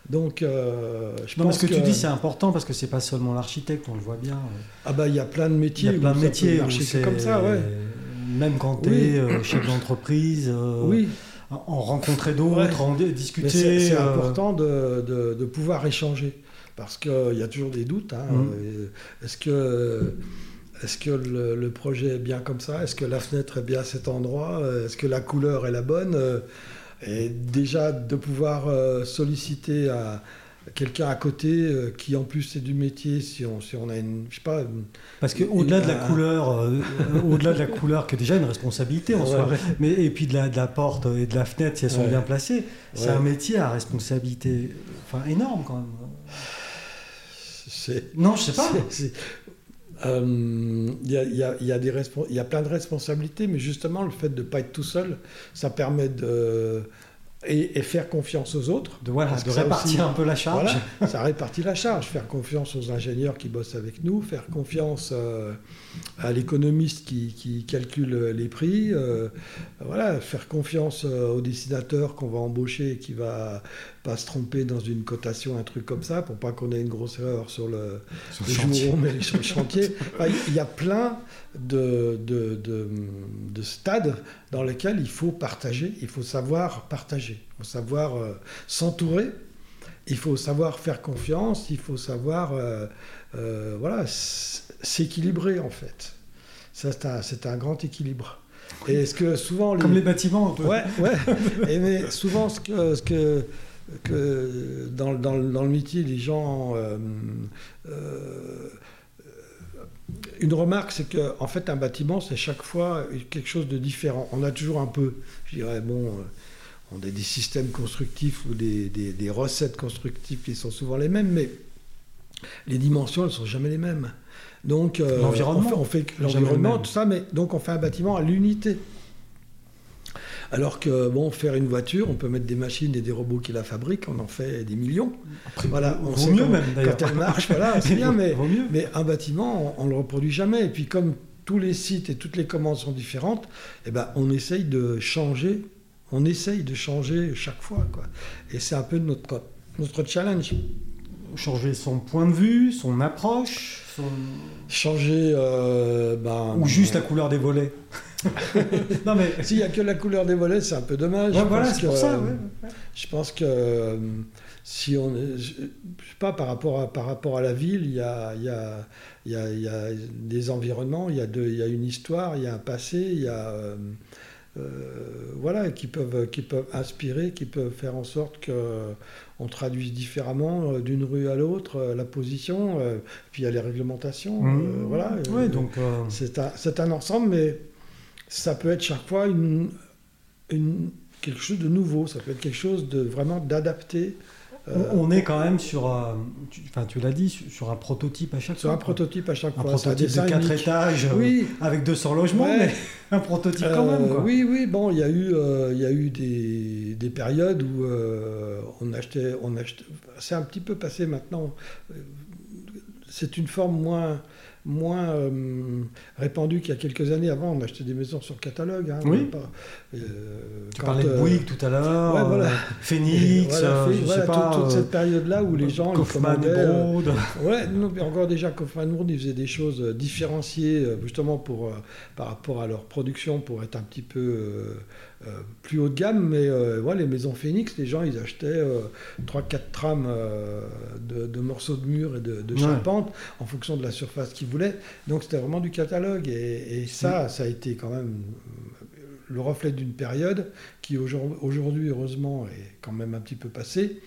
Donc, euh, je non, pense que... ce que tu dis, c'est important, parce que c'est pas seulement l'architecte, on le voit bien. Ah bah, il y a plein de métiers. Il y a plein de métiers où c'est comme ça, ouais. Même quand tu es oui. chef d'entreprise... Euh... Oui. En rencontrer d'autres, en ouais. discuter... C'est, c'est euh... important de, de, de pouvoir échanger, parce qu'il y a toujours des doutes. Hein. Mm. Est-ce que... Est-ce que le, le projet est bien comme ça ? Est-ce que la fenêtre est bien à cet endroit ? Est-ce que la couleur est la bonne ? Et déjà, de pouvoir solliciter à quelqu'un à côté qui, en plus, c'est du métier, si on, si on a une... Je sais pas... Une, Parce qu'au-delà de la un... couleur, au-delà de la couleur, qui est déjà une responsabilité en ouais, soi, ouais. mais, et puis de la, de la porte et de la fenêtre, si elles sont ouais. bien placées, ouais. c'est un métier à responsabilité enfin, énorme, quand même. C'est... Non, je sais pas. C'est... C'est... Il euh, y, y, y, respons- y a plein de responsabilités, mais justement, le fait de ne pas être tout seul, ça permet de... Et, et faire confiance aux autres. De, voilà, de répartir aussi, un peu la charge. Voilà, ça répartit la charge. Faire confiance aux ingénieurs qui bossent avec nous, faire confiance euh, à l'économiste qui, qui calcule les prix, euh, voilà, faire confiance euh, au dessinateur qu'on va embaucher et qui ne va pas se tromper dans une cotation, un truc comme ça, pour pas qu'on ait une grosse erreur sur le, sur le, le chantier. Jour, mais sur le chantier. Enfin, il y a plein de, de, de, de stades dans lesquels il faut partager, il faut savoir partager. Il faut savoir euh, s'entourer, il faut savoir faire confiance, il faut savoir euh, euh, voilà, s- s'équilibrer en fait. Ça, c'est, un, c'est un grand équilibre. Oui. Et est-ce que souvent les... Comme les bâtiments un peu. Ouais, ouais. Et mais souvent ce que, ce que, que dans, dans, dans le métier, les gens... Euh, euh, Une remarque, c'est qu'en en fait un bâtiment, c'est chaque fois quelque chose de différent. On a toujours un peu, je dirais, bon... Euh, On a des systèmes constructifs ou des, des, des recettes constructives qui sont souvent les mêmes, mais les dimensions, elles ne sont jamais les mêmes. Donc, euh, l'environnement, on fait, on fait l'environnement, tout ça, mais donc on fait un bâtiment à l'unité. Alors que, bon, faire une voiture, on peut mettre des machines et des robots qui la fabriquent, on en fait des millions. Après, voilà, on vaut mieux même, d'ailleurs. Quand elle marche, voilà, c'est bien, mais, mais un bâtiment, on ne le reproduit jamais. Et puis, comme tous les sites et toutes les commandes sont différentes, eh ben, on essaye de changer, on essaye de changer chaque fois, quoi. Et c'est un peu notre, notre challenge. Changer son point de vue, son approche, son... changer, euh, ben, ou juste euh... la couleur des volets. Non mais s'il y a que la couleur des volets, c'est un peu dommage. Ouais, je voilà, pense c'est que, pour ça. Ouais, ouais. Je pense que si on, je, je sais pas, par rapport à par rapport à la ville, il y a il y a il y a, il y a des environnements, il y a de, il y a une histoire, il y a un passé, il y a euh, Euh, voilà, qui peuvent, qui peuvent inspirer, qui peuvent faire en sorte qu'on traduise différemment d'une rue à l'autre la position, euh, puis il y a les réglementations. Mmh. Euh, voilà. Ouais, donc, euh... c'est, un, c'est un ensemble, mais ça peut être chaque fois une, une, quelque chose de nouveau, ça peut être quelque chose de vraiment d'adapté. Euh, on est quand même sur, euh, tu, enfin tu l'as dit, sur, sur un prototype à chaque sur fois. Sur un prototype à chaque un fois. Un prototype de quatre unique. Étages, oui. euh, avec deux cents logements, ouais. Mais un prototype euh, quand même. Quoi. Oui, oui. Bon, il y a eu, euh, y a eu des, des périodes où euh, on achetait, on achetait. C'est un petit peu passé maintenant. C'est une forme moins. moins euh, répandu qu'il y a quelques années. Avant, on achetait des maisons sur catalogue. Hein, oui. Pas, euh, tu quand, parlais de Bouygues euh, tout à l'heure, ouais, voilà. Phénix, voilà, Phénix, je voilà, sais pas... Toute, toute cette période-là où euh, les gens... Kaufman and Broad. Euh, ouais, non, mais encore déjà, Kaufman and Broad, ils faisaient des choses différenciées, justement, pour, euh, par rapport à leur production, pour être un petit peu... Euh, Euh, plus haut de gamme, mais euh, ouais, les maisons Phénix, les gens, ils achetaient euh, trois quatre trames euh, de, de morceaux de mur et de, de charpente, ouais. En fonction de la surface qu'ils voulaient. Donc c'était vraiment du catalogue. Et, et ça, oui. Ça a été quand même le reflet d'une période qui aujourd'hui, aujourd'hui, heureusement, est quand même un petit peu passée.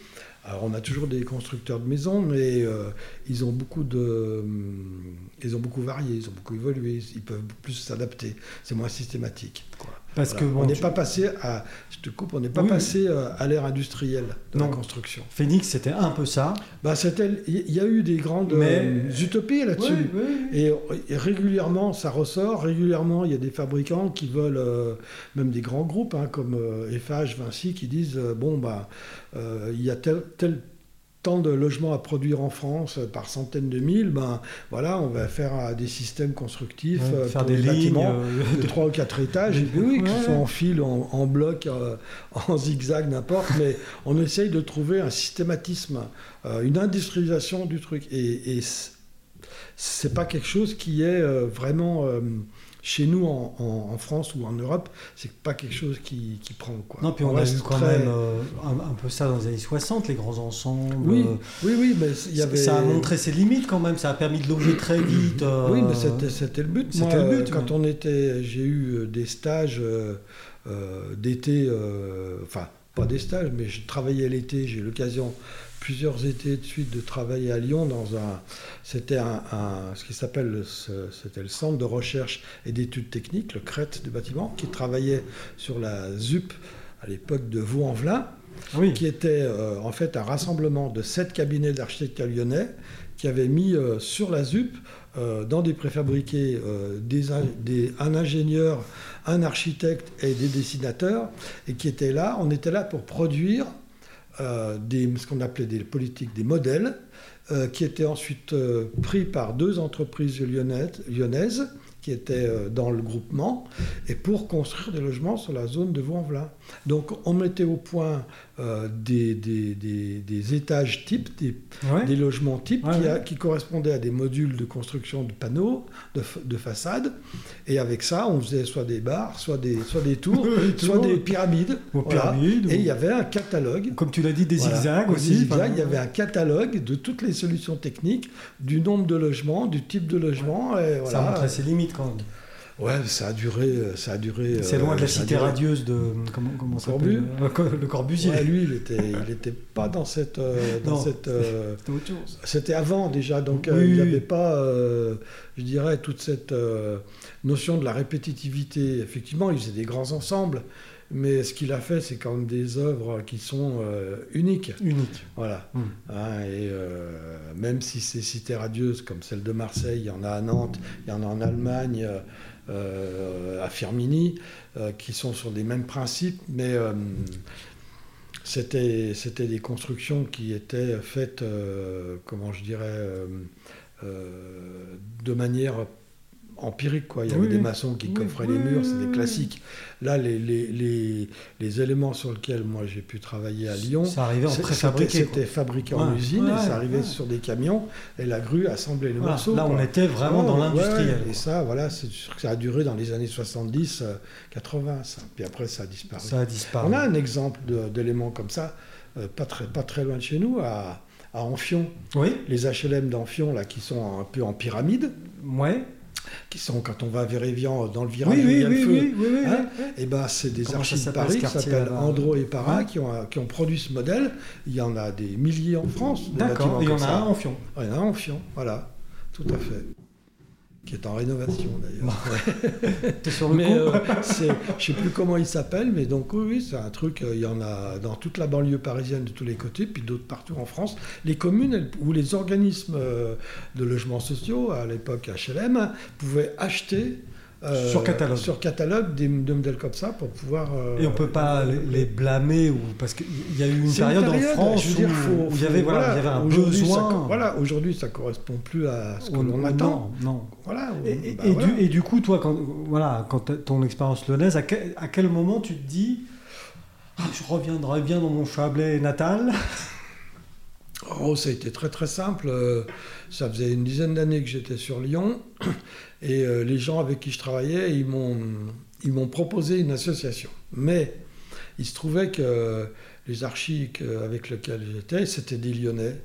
Alors on a toujours des constructeurs de maisons, mais euh, ils ont beaucoup de, euh, ils ont beaucoup varié, ils ont beaucoup évolué, ils peuvent plus s'adapter. C'est moins systématique, quoi. Parce voilà. que bon, on n'est tu... pas passé à, je te coupe, on n'est pas oui, passé oui. à l'ère industrielle de non. la construction. Phénix, c'était un peu ça. Bah c'était, il y a eu des grandes mais... euh, utopies là-dessus, oui, oui. Et, et régulièrement ça ressort. Régulièrement, il y a des fabricants qui veulent, euh, même des grands groupes hein, comme euh, F H, Vinci, qui disent euh, bon bah, il euh, y a tel, tel tant de logements à produire en France par centaines de mille, ben voilà, on va faire uh, des systèmes constructifs ouais, euh, faire pour des lignes, bâtiments euh, de trois ou quatre étages, et oui, qui ouais. sont en fil, en, en bloc, euh, en zigzag, n'importe, mais on essaye de trouver un systématisme, euh, une industrialisation du truc, et, et c'est pas quelque chose qui est euh, vraiment... Euh, chez nous, en, en, en France ou en Europe, c'est pas quelque chose qui, qui prend, quoi. Non, puis on, on a eu quand très... même euh, un, un peu ça dans les années soixante, les grands ensembles. Oui, euh, oui, oui, mais il y avait... Ça a montré ses limites quand même, ça a permis de loger très vite. Euh... Oui, mais c'était, c'était le but. C'était Moi, le but. Quand oui. on était... J'ai eu des stages euh, euh, d'été, euh, enfin, pas des stages, mais je travaillais l'été, j'ai eu l'occasion... plusieurs étés de suite de travailler à Lyon dans un, c'était un, un ce qui s'appelle, ce, c'était le centre de recherche et d'études techniques, le C R E T S du bâtiment, qui travaillait sur la ZUP à l'époque de Vaulx-en-Velin, oui. qui était euh, en fait un rassemblement de sept cabinets d'architectes lyonnais qui avaient mis euh, sur la ZUP euh, dans des préfabriqués euh, des, des, un ingénieur, un architecte et des dessinateurs, et qui étaient là, on était là pour produire Euh, des, ce qu'on appelait des politiques, des modèles, euh, qui étaient ensuite euh, pris par deux entreprises lyonnaises, lyonnaises qui étaient euh, dans le groupement, et pour construire des logements sur la zone de Vaulx-en-Velin. Donc on mettait au point euh, des, des, des, des étages types, des, ouais. des logements types, ouais, qui, ouais. qui correspondaient à des modules de construction de panneaux, de, de façades, et avec ça on faisait soit des bars, soit des, soit des tours, soit des pyramides, aux voilà. pyramides ou... et il y avait un catalogue, comme tu l'as dit, des voilà. zigzags aussi, des zigzags, il y avait un catalogue de toutes les solutions techniques, du nombre de logements, du type de logement, ouais. et voilà. Ça montrait ses limites quand même. Ouais, ça a duré, ça a duré. C'est loin euh, de la cité radieuse de comment, comment ça s'appelle, euh, le Corbusier. Ouais, lui, il était, il était pas dans cette, euh, dans non. cette. Euh, c'était autre chose. C'était avant déjà, donc oui, euh, oui, il n'y avait oui. pas, euh, je dirais, toute cette euh, notion de la répétitivité. Effectivement, il faisait des grands ensembles, Mais ce qu'il a fait, c'est quand même des œuvres qui sont euh, uniques. Uniques. Voilà. Mmh. Hein, et euh, même si c'est cité radieuse, comme celle de Marseille, il y en a à Nantes, il y en a en Allemagne, euh, à Firminy, euh, qui sont sur les mêmes principes, mais euh, c'était, c'était des constructions qui étaient faites, euh, comment je dirais, euh, euh, de manière empirique, quoi. Il y avait oui, des maçons qui oui, coffraient oui, les murs, c'était classique. Là, les, les, les, les éléments sur lesquels moi j'ai pu travailler à Lyon, ça arrivait en préfabriqué, c'était, c'était fabriqué ouais, en usine, ouais, et ça arrivait ouais. sur des camions, et la grue assemblait les voilà, morceaux. Là, quoi. On était vraiment oh, dans l'industriel. Ouais, et ça, voilà, c'est, ça a duré dans les années soixante-dix, quatre-vingts, ça. Puis après, ça a disparu. Ça a disparu. On a un exemple de, d'éléments comme ça, euh, pas, très, pas très loin de chez nous, à, à Amphion. Oui. Les H L M d'Amphion, là, qui sont un peu en pyramide. Ouais. Qui sont, quand on va vers Evian, dans le virage oui, où il y a oui, le feu, oui, oui, oui, hein, oui, oui. Et ben, c'est des Comment archives de Paris qui s'appellent Andro et Para, ouais. qui, ont, qui ont produit ce modèle. Il y en a des milliers en France. D'accord, il y en a un en Fion. Il y en a un en Fion, voilà, tout à fait. Qui est en rénovation, d'ailleurs. T'es sur le mais, coup euh, c'est, je ne sais plus comment il s'appelle, mais donc oui, oui, c'est un truc, il y en a dans toute la banlieue parisienne de tous les côtés, puis d'autres partout en France. Les communes ou les organismes de logements sociaux, à l'époque H L M, pouvaient acheter Euh, sur catalogue, sur catalogue des, des modèles comme ça pour pouvoir. Euh, et on peut pas euh, les blâmer ou parce qu'il y a eu une période, une période en France où, dire, faut, où il y avait voilà, voilà il y avait un aujourd'hui, besoin. Ça, voilà, aujourd'hui ça correspond plus à ce que l'on attend. Non, non. Voilà. On, et, bah, et, voilà. Du, et du coup, toi, quand voilà, quand ton expérience lyonnaise, à quel, à quel moment tu te dis, ah, je reviendrai bien dans mon Chablais natal. Oh, ça a été très très simple. Ça faisait une dizaine d'années que j'étais sur Lyon et euh, les gens avec qui je travaillais, ils m'ont, ils m'ont proposé une association. Mais il se trouvait que les archis avec lesquels j'étais, c'était des Lyonnais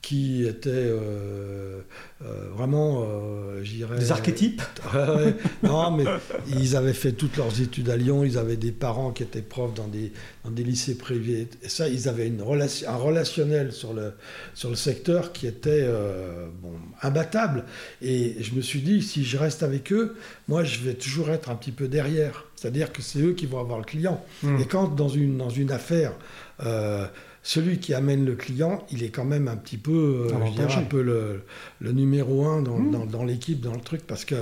qui étaient euh, euh, vraiment, euh, je dirais... Des archétypes euh, Non, mais ils avaient fait toutes leurs études à Lyon, ils avaient des parents qui étaient profs dans des, dans des lycées privés. Et ça, ils avaient une relation, un relationnel sur le, sur le secteur qui était euh, bon, imbattable. Et je me suis dit, si je reste avec eux, moi, je vais toujours être un petit peu derrière. C'est-à-dire que c'est eux qui vont avoir le client. Mmh. Et quand, dans une, dans une affaire... Euh, celui qui amène le client, il est quand même un petit peu, euh, je dirais, un peu le, le numéro un dans, mmh. dans, dans l'équipe, dans le truc, parce que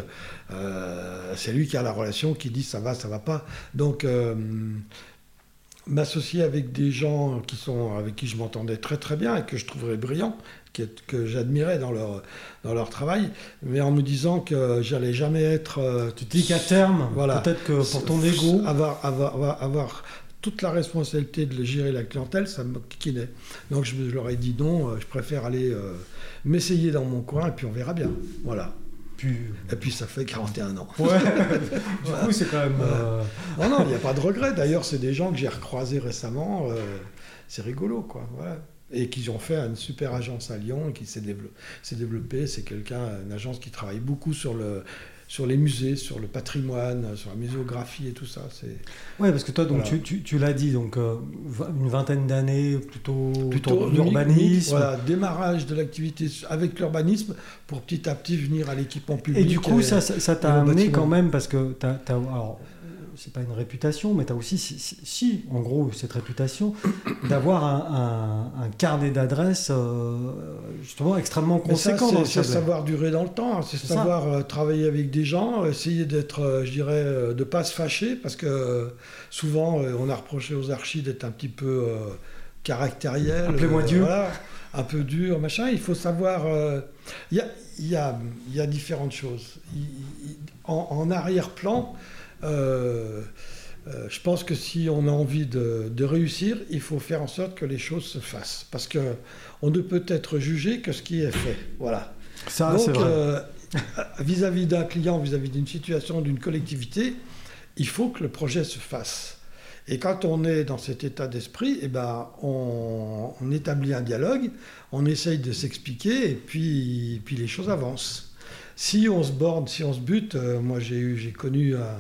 euh, c'est lui qui a la relation, qui dit ça va, ça va pas. Donc, euh, m'associer avec des gens qui sont, avec qui je m'entendais très très bien et que je trouverais brillants, que j'admirais dans leur, dans leur travail, mais en me disant que j'allais jamais être... Euh, tu te dis qu'à terme, voilà, peut-être que pour ton ego... Avoir... avoir, avoir toute la responsabilité de gérer la clientèle, ça me kikinait. Donc je leur ai dit non, je préfère aller euh, m'essayer dans mon coin et puis on verra bien. Voilà. Puis... Et puis ça fait quarante et un ans. Ouais. Du voilà. coup, c'est quand même... Euh... Non, non, il n'y a pas de regret. D'ailleurs, c'est des gens que j'ai recroisés récemment. Euh, c'est rigolo, quoi. Voilà. Et qui ont fait une super agence à Lyon et qui s'est développée. S'est développée. C'est quelqu'un, une agence qui travaille beaucoup sur le... sur les musées, sur le patrimoine, sur la muséographie et tout ça. C'est... Oui, parce que toi, donc, voilà. tu, tu, tu l'as dit, donc, euh, une vingtaine d'années plutôt, plutôt d'urbanisme. Voilà, démarrage de l'activité avec l'urbanisme pour petit à petit venir à l'équipement public. Et du coup, et, ça, ça, ça t'a amené bâtiment. Quand même, parce que t'as, t'as, alors, c'est pas une réputation, mais tu as aussi, si, si, si, en gros, cette réputation d'avoir un, un, un carnet d'adresses euh, justement extrêmement conséquent. Ça, c'est, dans le c'est savoir durer dans le temps, hein. c'est, c'est savoir euh, travailler avec des gens, essayer d'être, euh, je dirais, euh, de pas se fâcher, parce que euh, souvent, euh, on a reproché aux archis d'être un petit peu euh, caractériel, Appelez-moi euh, Dieu. Voilà, un peu dur, machin. Il faut savoir... Il euh, y, a, y, a, y a différentes choses. Y, y, en, en arrière-plan, Euh, euh, je pense que si on a envie de, de réussir, il faut faire en sorte que les choses se fassent, parce que on ne peut être jugé que ce qui est fait. Voilà. Ça, donc, c'est vrai. Euh, vis-à-vis d'un client, vis-à-vis d'une situation, d'une collectivité, il faut que le projet se fasse. Et quand on est dans cet état d'esprit, eh ben, on, on établit un dialogue, on essaye de s'expliquer, et puis, puis les choses avancent. Si on se borne, si on se bute, euh, moi j'ai eu, j'ai connu un.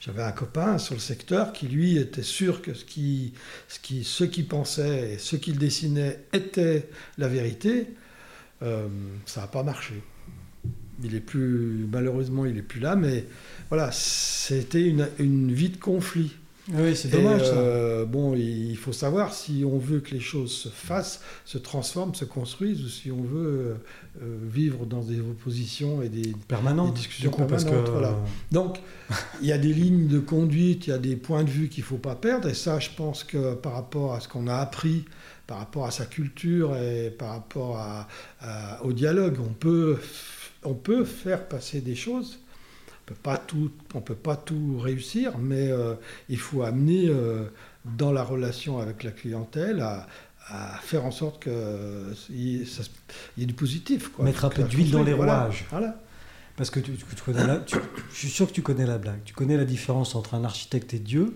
J'avais un copain sur le secteur qui, lui, était sûr que ce qui, ce qui, ce qu'il pensait et ce qu'il dessinait était la vérité. Euh, ça n'a pas marché. Il est plus, malheureusement, il n'est plus là, mais voilà, c'était une, une vie de conflit. Oui, c'est dommage. Et, euh, ça. Bon, il faut savoir si on veut que les choses se fassent, se transforment, se construisent, ou si on veut euh, vivre dans des oppositions et des, permanentes, des discussions coup, permanentes. Parce que... voilà. Donc, il y a des lignes de conduite, il y a des points de vue qu'il ne faut pas perdre. Et ça, je pense que par rapport à ce qu'on a appris, par rapport à sa culture et par rapport à, à, au dialogue, on peut, on peut faire passer des choses. On ne peut pas tout réussir, mais euh, il faut amener euh, dans la relation avec la clientèle à, à faire en sorte qu'il euh, y ait du positif. Quoi. Mettre un peu d'huile dans les rouages. Voilà. Voilà. Parce que tu, tu, tu connais la, tu, je suis sûr que tu connais la blague. Tu connais la différence entre un architecte et Dieu ?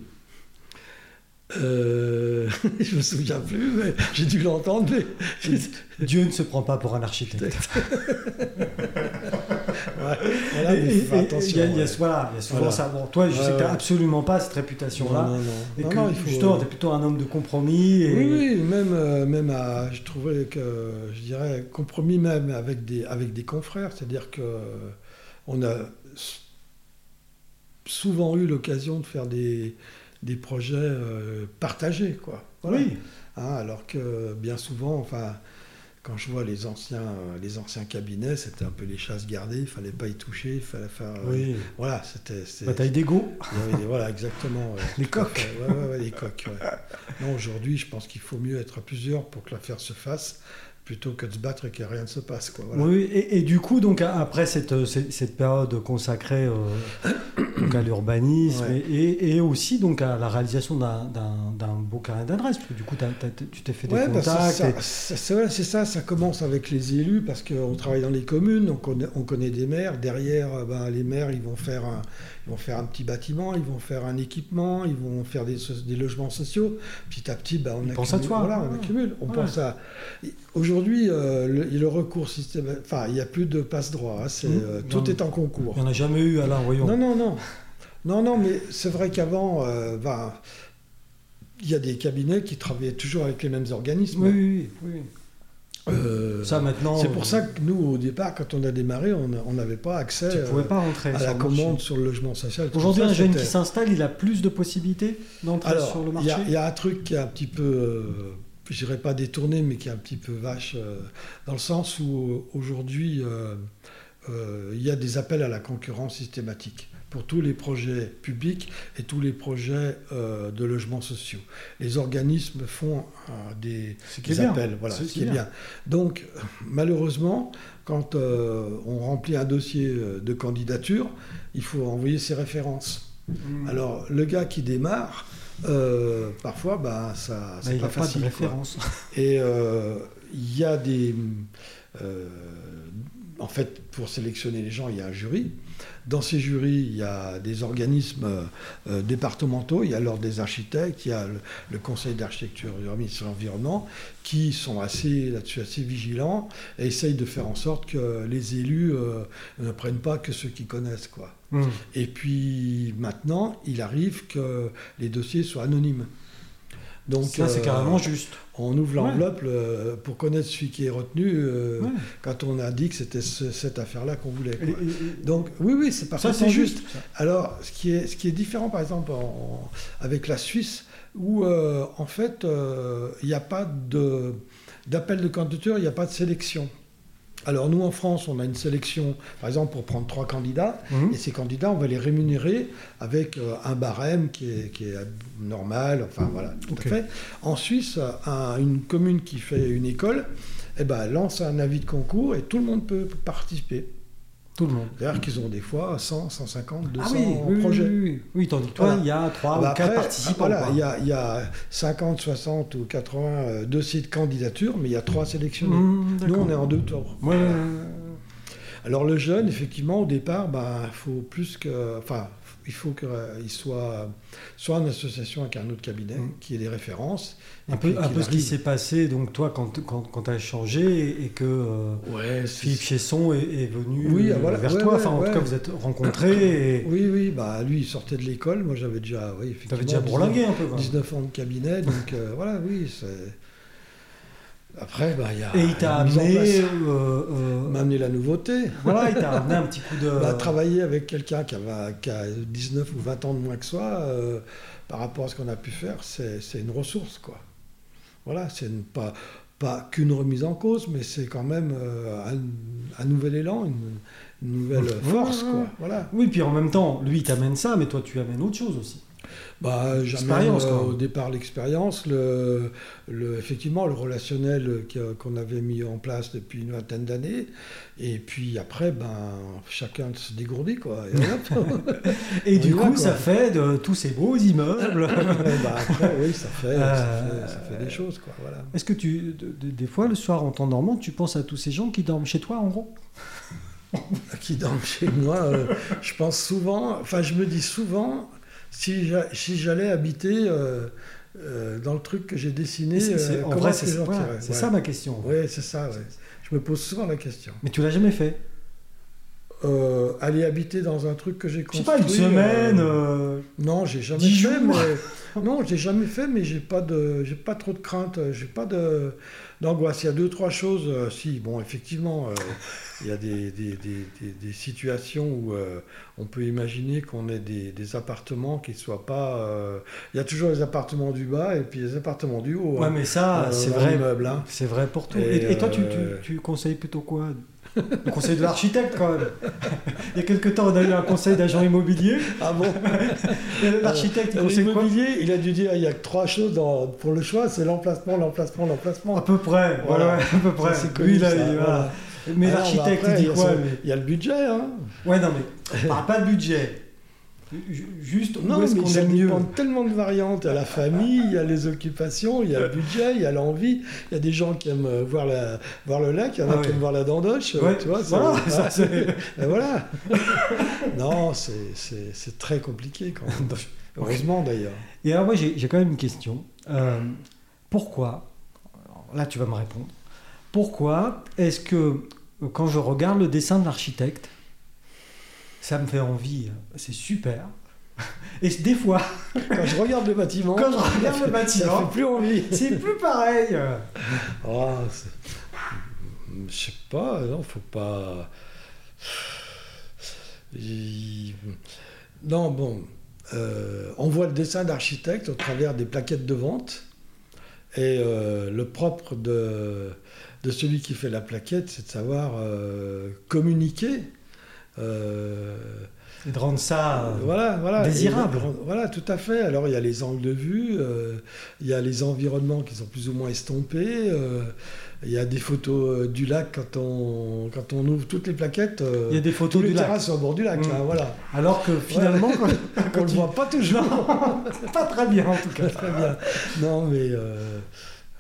Euh, je me souviens plus, mais j'ai dû l'entendre. Mais... Dieu ne se prend pas pour un architecte. Il y a souvent ça. Bon, toi, je ouais, sais ouais. que tu n'as absolument pas cette réputation-là. Non, non, non. Et non, que non, il faut... justement, tu es plutôt un homme de compromis. Et... Oui, oui, même, euh, même à, je trouvais que, je dirais, compromis même avec des, avec des confrères. C'est-à-dire qu'on a souvent eu l'occasion de faire des... des projets euh, partagés, quoi. Voilà. Oui. Hein, alors que bien souvent, enfin, quand je vois les anciens, euh, les anciens cabinets, c'était un peu les chasses gardées, il ne fallait pas y toucher, il fallait faire... Euh, oui. Voilà, c'était... c'était bataille d'égo. Voilà, exactement. Euh, les coques. Ouais, ouais, ouais, les coques, ouais. Non, aujourd'hui, je pense qu'il faut mieux être à plusieurs pour que l'affaire se fasse, plutôt que de se battre et que rien ne se passe, quoi. Voilà. Oui, et, et du coup, donc, après cette, cette période consacrée... Euh... Donc à l'urbanisme ouais. et, et aussi donc à la réalisation d'un, d'un, d'un beau carnet d'adresses. Parce que du coup, t'as, t'as, tu t'es fait des ouais, contacts. Bah c'est, et... ça, c'est, c'est ça, ça commence avec les élus parce qu'on travaille dans les communes, on connaît, on connaît des maires. Derrière, ben, les maires, ils vont, faire un, ils vont faire un petit bâtiment, ils vont faire un équipement, ils vont faire des, des logements sociaux. Petit à petit, ben, on accumule. Pense à toi, voilà, on accumule. On ouais. pense à... Aujourd'hui, euh, le, le recours systématique... Enfin, il n'y a plus de passe-droit. Hein, c'est, mmh. euh, tout non, est en concours. Il n'y en a jamais eu, Alain Royon. Non, non, non. Non, non, mais c'est vrai qu'avant, euh, ben, il y a des cabinets qui travaillaient toujours avec les mêmes organismes. Oui, oui, oui. Euh, ça, maintenant... C'est pour euh... ça que nous, au départ, quand on a démarré, on n'avait pas accès tu euh, pas à la commande sur le logement social. Aujourd'hui, ça, un jeune c'était... qui s'installe, il a plus de possibilités d'entrer alors, sur le marché. Il y, y a un truc qui est un petit peu... Euh, je dirais pas détourné, mais qui est un petit peu vache, euh, dans le sens où, aujourd'hui, il euh, euh, y a des appels à la concurrence systématique pour tous les projets publics et tous les projets euh, de logements sociaux. Les organismes font euh, des, des appels, voilà, ce, ce qui est bien. bien. Donc, malheureusement, quand euh, on remplit un dossier de candidature, il faut envoyer ses références. Mmh. Alors, le gars qui démarre, euh, parfois, bah, ça, c'est bah, pas facile. Pas de référence. Et il euh, y a des... Euh, en fait, pour sélectionner les gens, il y a un jury. Dans ces jurys, il y a des organismes euh, départementaux, il y a l'ordre des architectes, il y a le, le conseil d'architecture et de l'environnement qui sont assez, là-dessus, assez vigilants et essayent de faire en sorte que les élus euh, ne prennent pas que ceux qui connaissent, quoi. Mmh. Et puis maintenant, il arrive que les dossiers soient anonymes. Donc, ça, c'est euh, carrément juste. On ouvre l'enveloppe ouais. le, pour connaître celui qui est retenu euh, ouais. quand on a dit que c'était ce, cette affaire-là qu'on voulait. Quoi. Et, et, Donc, oui, oui, c'est parfaitement ça, c'est juste. juste. Alors, ce qui, est, ce qui est différent, par exemple, en, avec la Suisse, où, euh, en fait, il euh, n'y a pas de, d'appel de candidature, il n'y a pas de sélection. Alors, nous, en France, on a une sélection, par exemple, pour prendre trois candidats. Mmh. Et ces candidats, on va les rémunérer avec euh, un barème qui est, qui est normal. Enfin, voilà, tout okay. à fait. En Suisse, un, une commune qui fait une école, eh ben, lance un avis de concours et tout le monde peut participer. Tout le monde. C'est-à-dire qu'ils ont des fois cent, cent cinquante, deux cents ah oui, oui, projets. Oui, oui, oui. Tandis que toi, il y a trois bah ou quatre participants. Voilà, il y a, y a cinquante, soixante ou quatre-vingts euh, dossiers de candidature, mais il y a trois sélectionnés. Mmh, Nous, on est en deux tours. Ouais. Voilà. Alors, le jeune, effectivement, au départ, bah, faut plus que, enfin, il faut qu'il euh, soit soit en association avec un autre cabinet, mmh. qui ait des références. Un peu, un peu ce qui s'est passé, donc toi, quand, quand, quand tu as changé et que euh, ouais, Philippe Chesson est, est venu oui, voilà, vers ouais, toi, ouais, enfin en ouais. tout cas vous êtes rencontrés. Et... Oui, oui, bah, lui il sortait de l'école, moi j'avais déjà, oui, effectivement, t'avais déjà bourlingué un peu, quoi. dix-neuf ans de cabinet, donc euh, voilà, oui, c'est... Après, bah, y a et il t'a amené, euh, euh, m'a amené la nouveauté. Voilà, il t'a amené un petit coup de... Bah, travailler avec quelqu'un qui a, qui a dix-neuf ou vingt ans de moins que soi, euh, par rapport à ce qu'on a pu faire, c'est, c'est une ressource, quoi. Voilà, c'est une, pas, pas qu'une remise en cause, mais c'est quand même euh, un, un nouvel élan, une, une nouvelle force, quoi. Voilà. Oui, puis en même temps, lui, il t'amène ça, mais toi, tu amènes autre chose aussi. Bah, j'amène euh, au départ l'expérience, le, le, effectivement le relationnel qu'on avait mis en place depuis une vingtaine d'années, et puis après, ben, chacun se dégourdit, quoi. Et, et du coup, va, ça fait de tous ces beaux immeubles. Bah, après, oui, ça fait, euh, ça fait, ça fait euh, des choses, quoi. Voilà. Est-ce que tu, de, de, des fois, le soir en t'endormant, tu penses à tous ces gens qui dorment chez toi, en gros? Qui dorment chez moi, euh, je pense souvent, enfin, je me dis souvent. Si, j'a, si j'allais habiter euh, euh, dans le truc que j'ai dessiné, c'est, c'est, euh, en vrai, c'est, c'est, voilà, c'est ouais. ça ma question. Oui, c'est ça. Ouais. Je me pose souvent la question. Mais tu l'as jamais fait? euh, Aller habiter dans un truc que j'ai construit. Je sais pas, une semaine. Euh, euh, non, j'ai jamais fait. Mais, non, j'ai jamais fait, mais j'ai pas de, j'ai pas trop de crainte, j'ai pas de d'angoisse. Il y a deux trois choses. Euh, si, bon, effectivement. Euh, Il y a des, des, des, des, des situations où euh, on peut imaginer qu'on ait des, des appartements qui ne soient pas... Euh... Il y a toujours les appartements du bas et puis les appartements du haut. Ouais, hein, mais ça, euh, c'est vrai. Meuble, hein. C'est vrai pour tout. Et, et, et toi, euh... tu, tu, tu conseilles plutôt quoi? Le conseil de l'architecte, quand même. Il y a quelque temps, on a eu un conseil d'agent immobilier. Ah bon? L'architecte, euh, conseil immobilier, quoi? Il a dû dire il y a trois choses dans, pour le choix, c'est l'emplacement, l'emplacement, l'emplacement. À peu près, voilà, à peu près. Ça, c'est connu, oui, là, ça, il, voilà. Voilà. Mais ah l'architecte, non, bah après, il dit il quoi son... mais... Il y a le budget, hein. Ouais, non, mais on ne pas de budget. Juste, non, où est-ce mais qu'on ça est mieux? Dépend tellement de variantes. Il y a la famille, il y a les occupations, il y a le budget, il y a l'envie. Il y a des gens qui aiment voir, la... voir le lac, il y en a ah qui ouais. aiment voir la dandoche. Ouais. Tu vois, c'est... Voilà, ça, c'est... Et voilà. Non, c'est, c'est, c'est très compliqué quand même. Heureusement, d'ailleurs. Et alors, moi, j'ai, j'ai quand même une question. Euh, pourquoi? Alors, là, tu vas me répondre. Pourquoi est-ce que, quand je regarde le dessin de l'architecte, ça me fait envie, c'est super. Et des fois, quand je regarde le bâtiment, quand je regarde le fait, bâtiment, ça fait plus envie. C'est plus pareil. Oh, je sais pas, non, faut pas. Il... Non, bon, euh, on voit le dessin d'architecte au travers des plaquettes de vente, et euh, le propre de. de celui qui fait la plaquette, c'est de savoir euh, communiquer. Euh, et de rendre ça euh, voilà, voilà, désirable. Et, voilà, tout à fait. Alors, il y a les angles de vue, euh, il y a les environnements qui sont plus ou moins estompés, euh, il y a des photos euh, du lac quand on, quand on ouvre toutes les plaquettes. Euh, il y a des photos du lac. Sur le bord du lac, mmh. hein, voilà. Alors que finalement, ouais. quand, quand on ne tu... le voit pas toujours. Pas très bien, en tout cas. Pas très bien. Non, mais... Euh...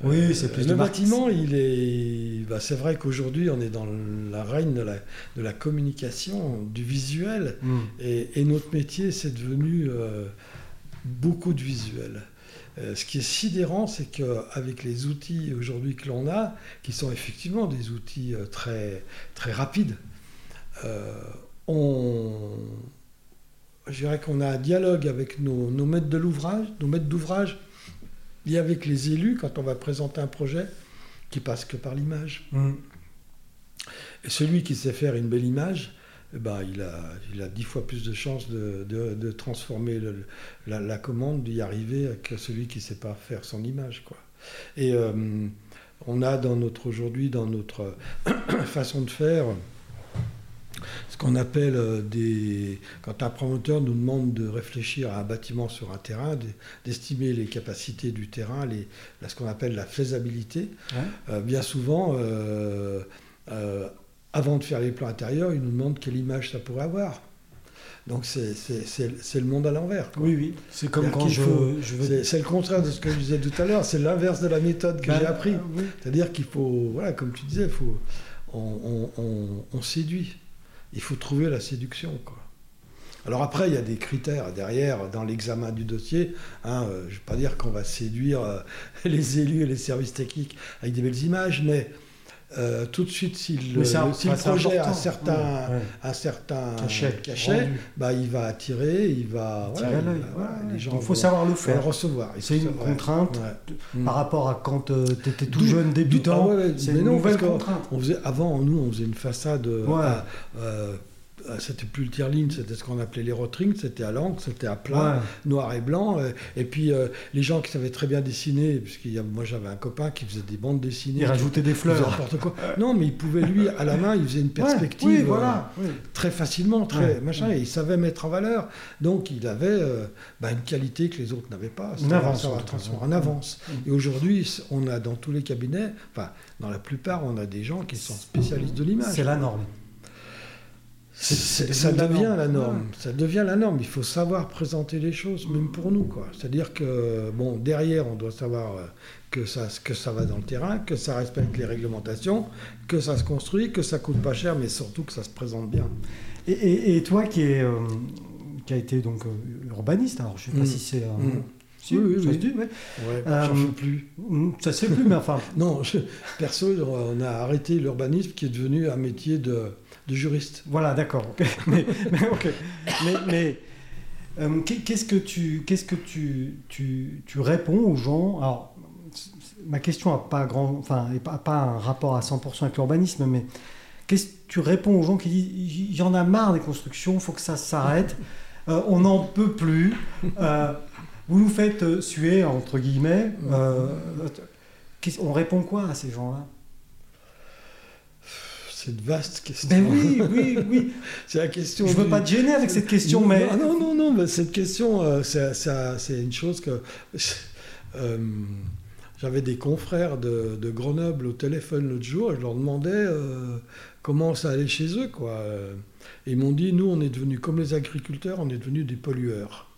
Oui, c'est plus le bâtiment, marque. Il est. Bah, c'est vrai qu'aujourd'hui, on est dans la reine de la, de la communication, du visuel, mmh. et, et notre métier, c'est devenu euh, beaucoup de visuel. Euh, ce qui est sidérant, c'est qu'avec les outils aujourd'hui que l'on a, qui sont effectivement des outils euh, très très rapides, euh, on, je dirais qu'on a un dialogue avec nos, nos maîtres de l'ouvrage, nos maîtres d'ouvrage. Et avec les élus, quand on va présenter un projet, qui passe que par l'image. Mmh. Et celui qui sait faire une belle image, eh ben, il a, il a dix fois plus de chances de, de, de transformer le, la, la commande, d'y arriver, que celui qui ne sait pas faire son image, quoi. Et euh, on a dans notre, aujourd'hui, dans notre façon de faire, ce qu'on appelle des... Quand un promoteur nous demande de réfléchir à un bâtiment sur un terrain, d'estimer les capacités du terrain, les... ce qu'on appelle la faisabilité, ouais. euh, bien souvent, euh, euh, avant de faire les plans intérieurs, il nous demande quelle image ça pourrait avoir. Donc c'est, c'est, c'est, c'est le monde à l'envers, quoi. Oui, oui. C'est comme c'est-à-dire quand je, faut, je veux... c'est, c'est le contraire de ce que je disais tout à l'heure, c'est l'inverse de la méthode que ben, j'ai appris. Euh, oui. C'est-à-dire qu'il faut... Voilà, comme tu disais, faut, on, on, on, on séduit. Il faut trouver la séduction, quoi. Alors après, il y a des critères derrière, dans l'examen du dossier. Hein, euh, je ne vais pas dire qu'on va séduire euh, les élus et les services techniques avec des belles images, mais Euh, tout de suite, si le, ça, le, si le projet a un certain, ouais, ouais. Un certain cachet, cachet bah, il va attirer, il va... Attirer voilà, l'œil, voilà, ouais. Les gens, il faut savoir le faire. Le recevoir. C'est une contrainte ouais. par rapport à quand euh, tu étais tout jeune, débutant. Ah ouais, c'est une non, nouvelle contrainte. On faisait, avant, nous, on faisait une façade... Euh, ouais. à, euh, c'était plus le tir-ligne, c'était ce qu'on appelait les rotrings, c'était à l'encre, c'était à plat, ouais. noir et blanc. Et, et puis euh, les gens qui savaient très bien dessiner, puisqu'il y a, moi j'avais un copain qui faisait des bandes dessinées. Il rajoutait des fleurs. N'importe quoi. Non, mais il pouvait lui, à la main, il faisait une perspective ouais, oui, voilà, euh, oui. très facilement, très ouais, machin, ouais. et il savait mettre en valeur. Donc il avait euh, bah, une qualité que les autres n'avaient pas. Une avance. En avance. Et aujourd'hui, on a dans tous les cabinets, enfin dans la plupart, on a des gens qui sont spécialistes de l'image. C'est la norme. C'est, c'est, ça devient la norme. la norme. Ça devient la norme. Il faut savoir présenter les choses, même pour nous, quoi. C'est-à-dire que bon, derrière, on doit savoir que ça, que ça va dans le terrain, que ça respecte les réglementations, que ça se construit, que ça coûte pas cher, mais surtout que ça se présente bien. Et, et, et toi, qui est, euh, qui a été donc urbaniste, alors je sais pas mmh. si c'est. Euh... Mmh. Si, oui, oui, ça oui. se dit, mais... Ouais, euh, je ne sais plus. Ça ne se fait plus, mais enfin... non, je... perso, on a arrêté l'urbanisme qui est devenu un métier de, de juriste. Voilà, d'accord. Okay. Mais, mais, okay. mais, mais euh, qu'est-ce que, tu, qu'est-ce que tu, tu, tu réponds aux gens? Alors, ma question n'a pas, enfin, pas un rapport à cent pour cent avec l'urbanisme, mais qu'est-ce que tu réponds aux gens qui disent « il y en a marre des constructions, il faut que ça s'arrête, euh, on n'en peut plus euh, ». Vous nous faites suer, entre guillemets. Euh, on répond quoi à ces gens-là? C'est une vaste question. Ben oui, oui, oui. C'est la question. Je ne veux pas te gêner avec cette question, non, mais... Non, non, non, mais cette question, euh, c'est, ça, c'est une chose que... Euh, j'avais des confrères de, de Grenoble au téléphone l'autre jour, et je leur demandais euh, comment ça allait chez eux, quoi. Et ils m'ont dit, nous, on est devenus, comme les agriculteurs, on est devenus des pollueurs.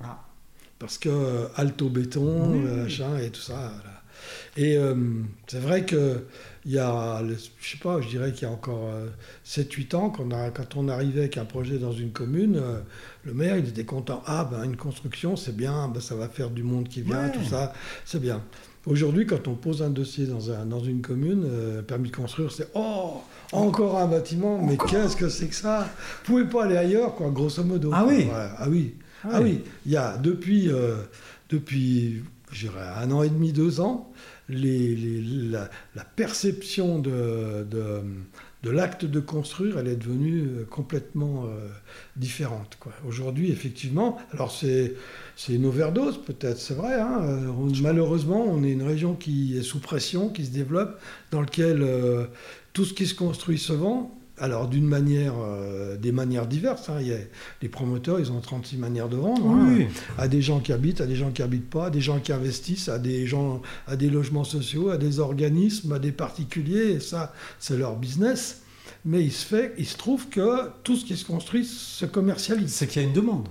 Ah. Parce que euh, alto béton, oui, oui. machin et tout ça. Voilà. Et euh, c'est vrai que il y a, le, je sais pas, je dirais qu'il y a encore euh, sept huit ans, qu'on a, quand on arrivait avec un projet dans une commune, euh, le maire il était content. Ah ben une construction c'est bien, ben, ça va faire du monde qui vient, ouais. tout ça, c'est bien. Aujourd'hui, quand on pose un dossier dans, un, dans une commune, euh, permis de construire, c'est « Oh, encore un bâtiment, mais encore qu'est-ce que c'est que ça ?» Vous pouvez pas aller ailleurs, quoi, grosso modo. Ah oui ouais, Ah oui Ah, ah oui, il y a depuis, euh, depuis je dirais, un an et demi, deux ans, les, les, la, la perception de, de, de l'acte de construire, elle est devenue complètement euh, différente, quoi. Aujourd'hui, effectivement, alors c'est, c'est une overdose peut-être, c'est vrai. Hein, on, malheureusement, on est une région qui est sous pression, qui se développe, dans laquelle euh, tout ce qui se construit se vend. Alors, d'une manière, euh, des manières diverses. Hein. Il y a, les promoteurs, ils ont trente-six manières de vendre. Oui. Hein, à des gens qui habitent, à des gens qui habitent pas, à des gens qui investissent, à des gens, à des logements sociaux, à des organismes, à des particuliers. Et ça, c'est leur business. Mais il se fait, il se trouve que tout ce qui se construit se commercialise. C'est qu'il y a une demande.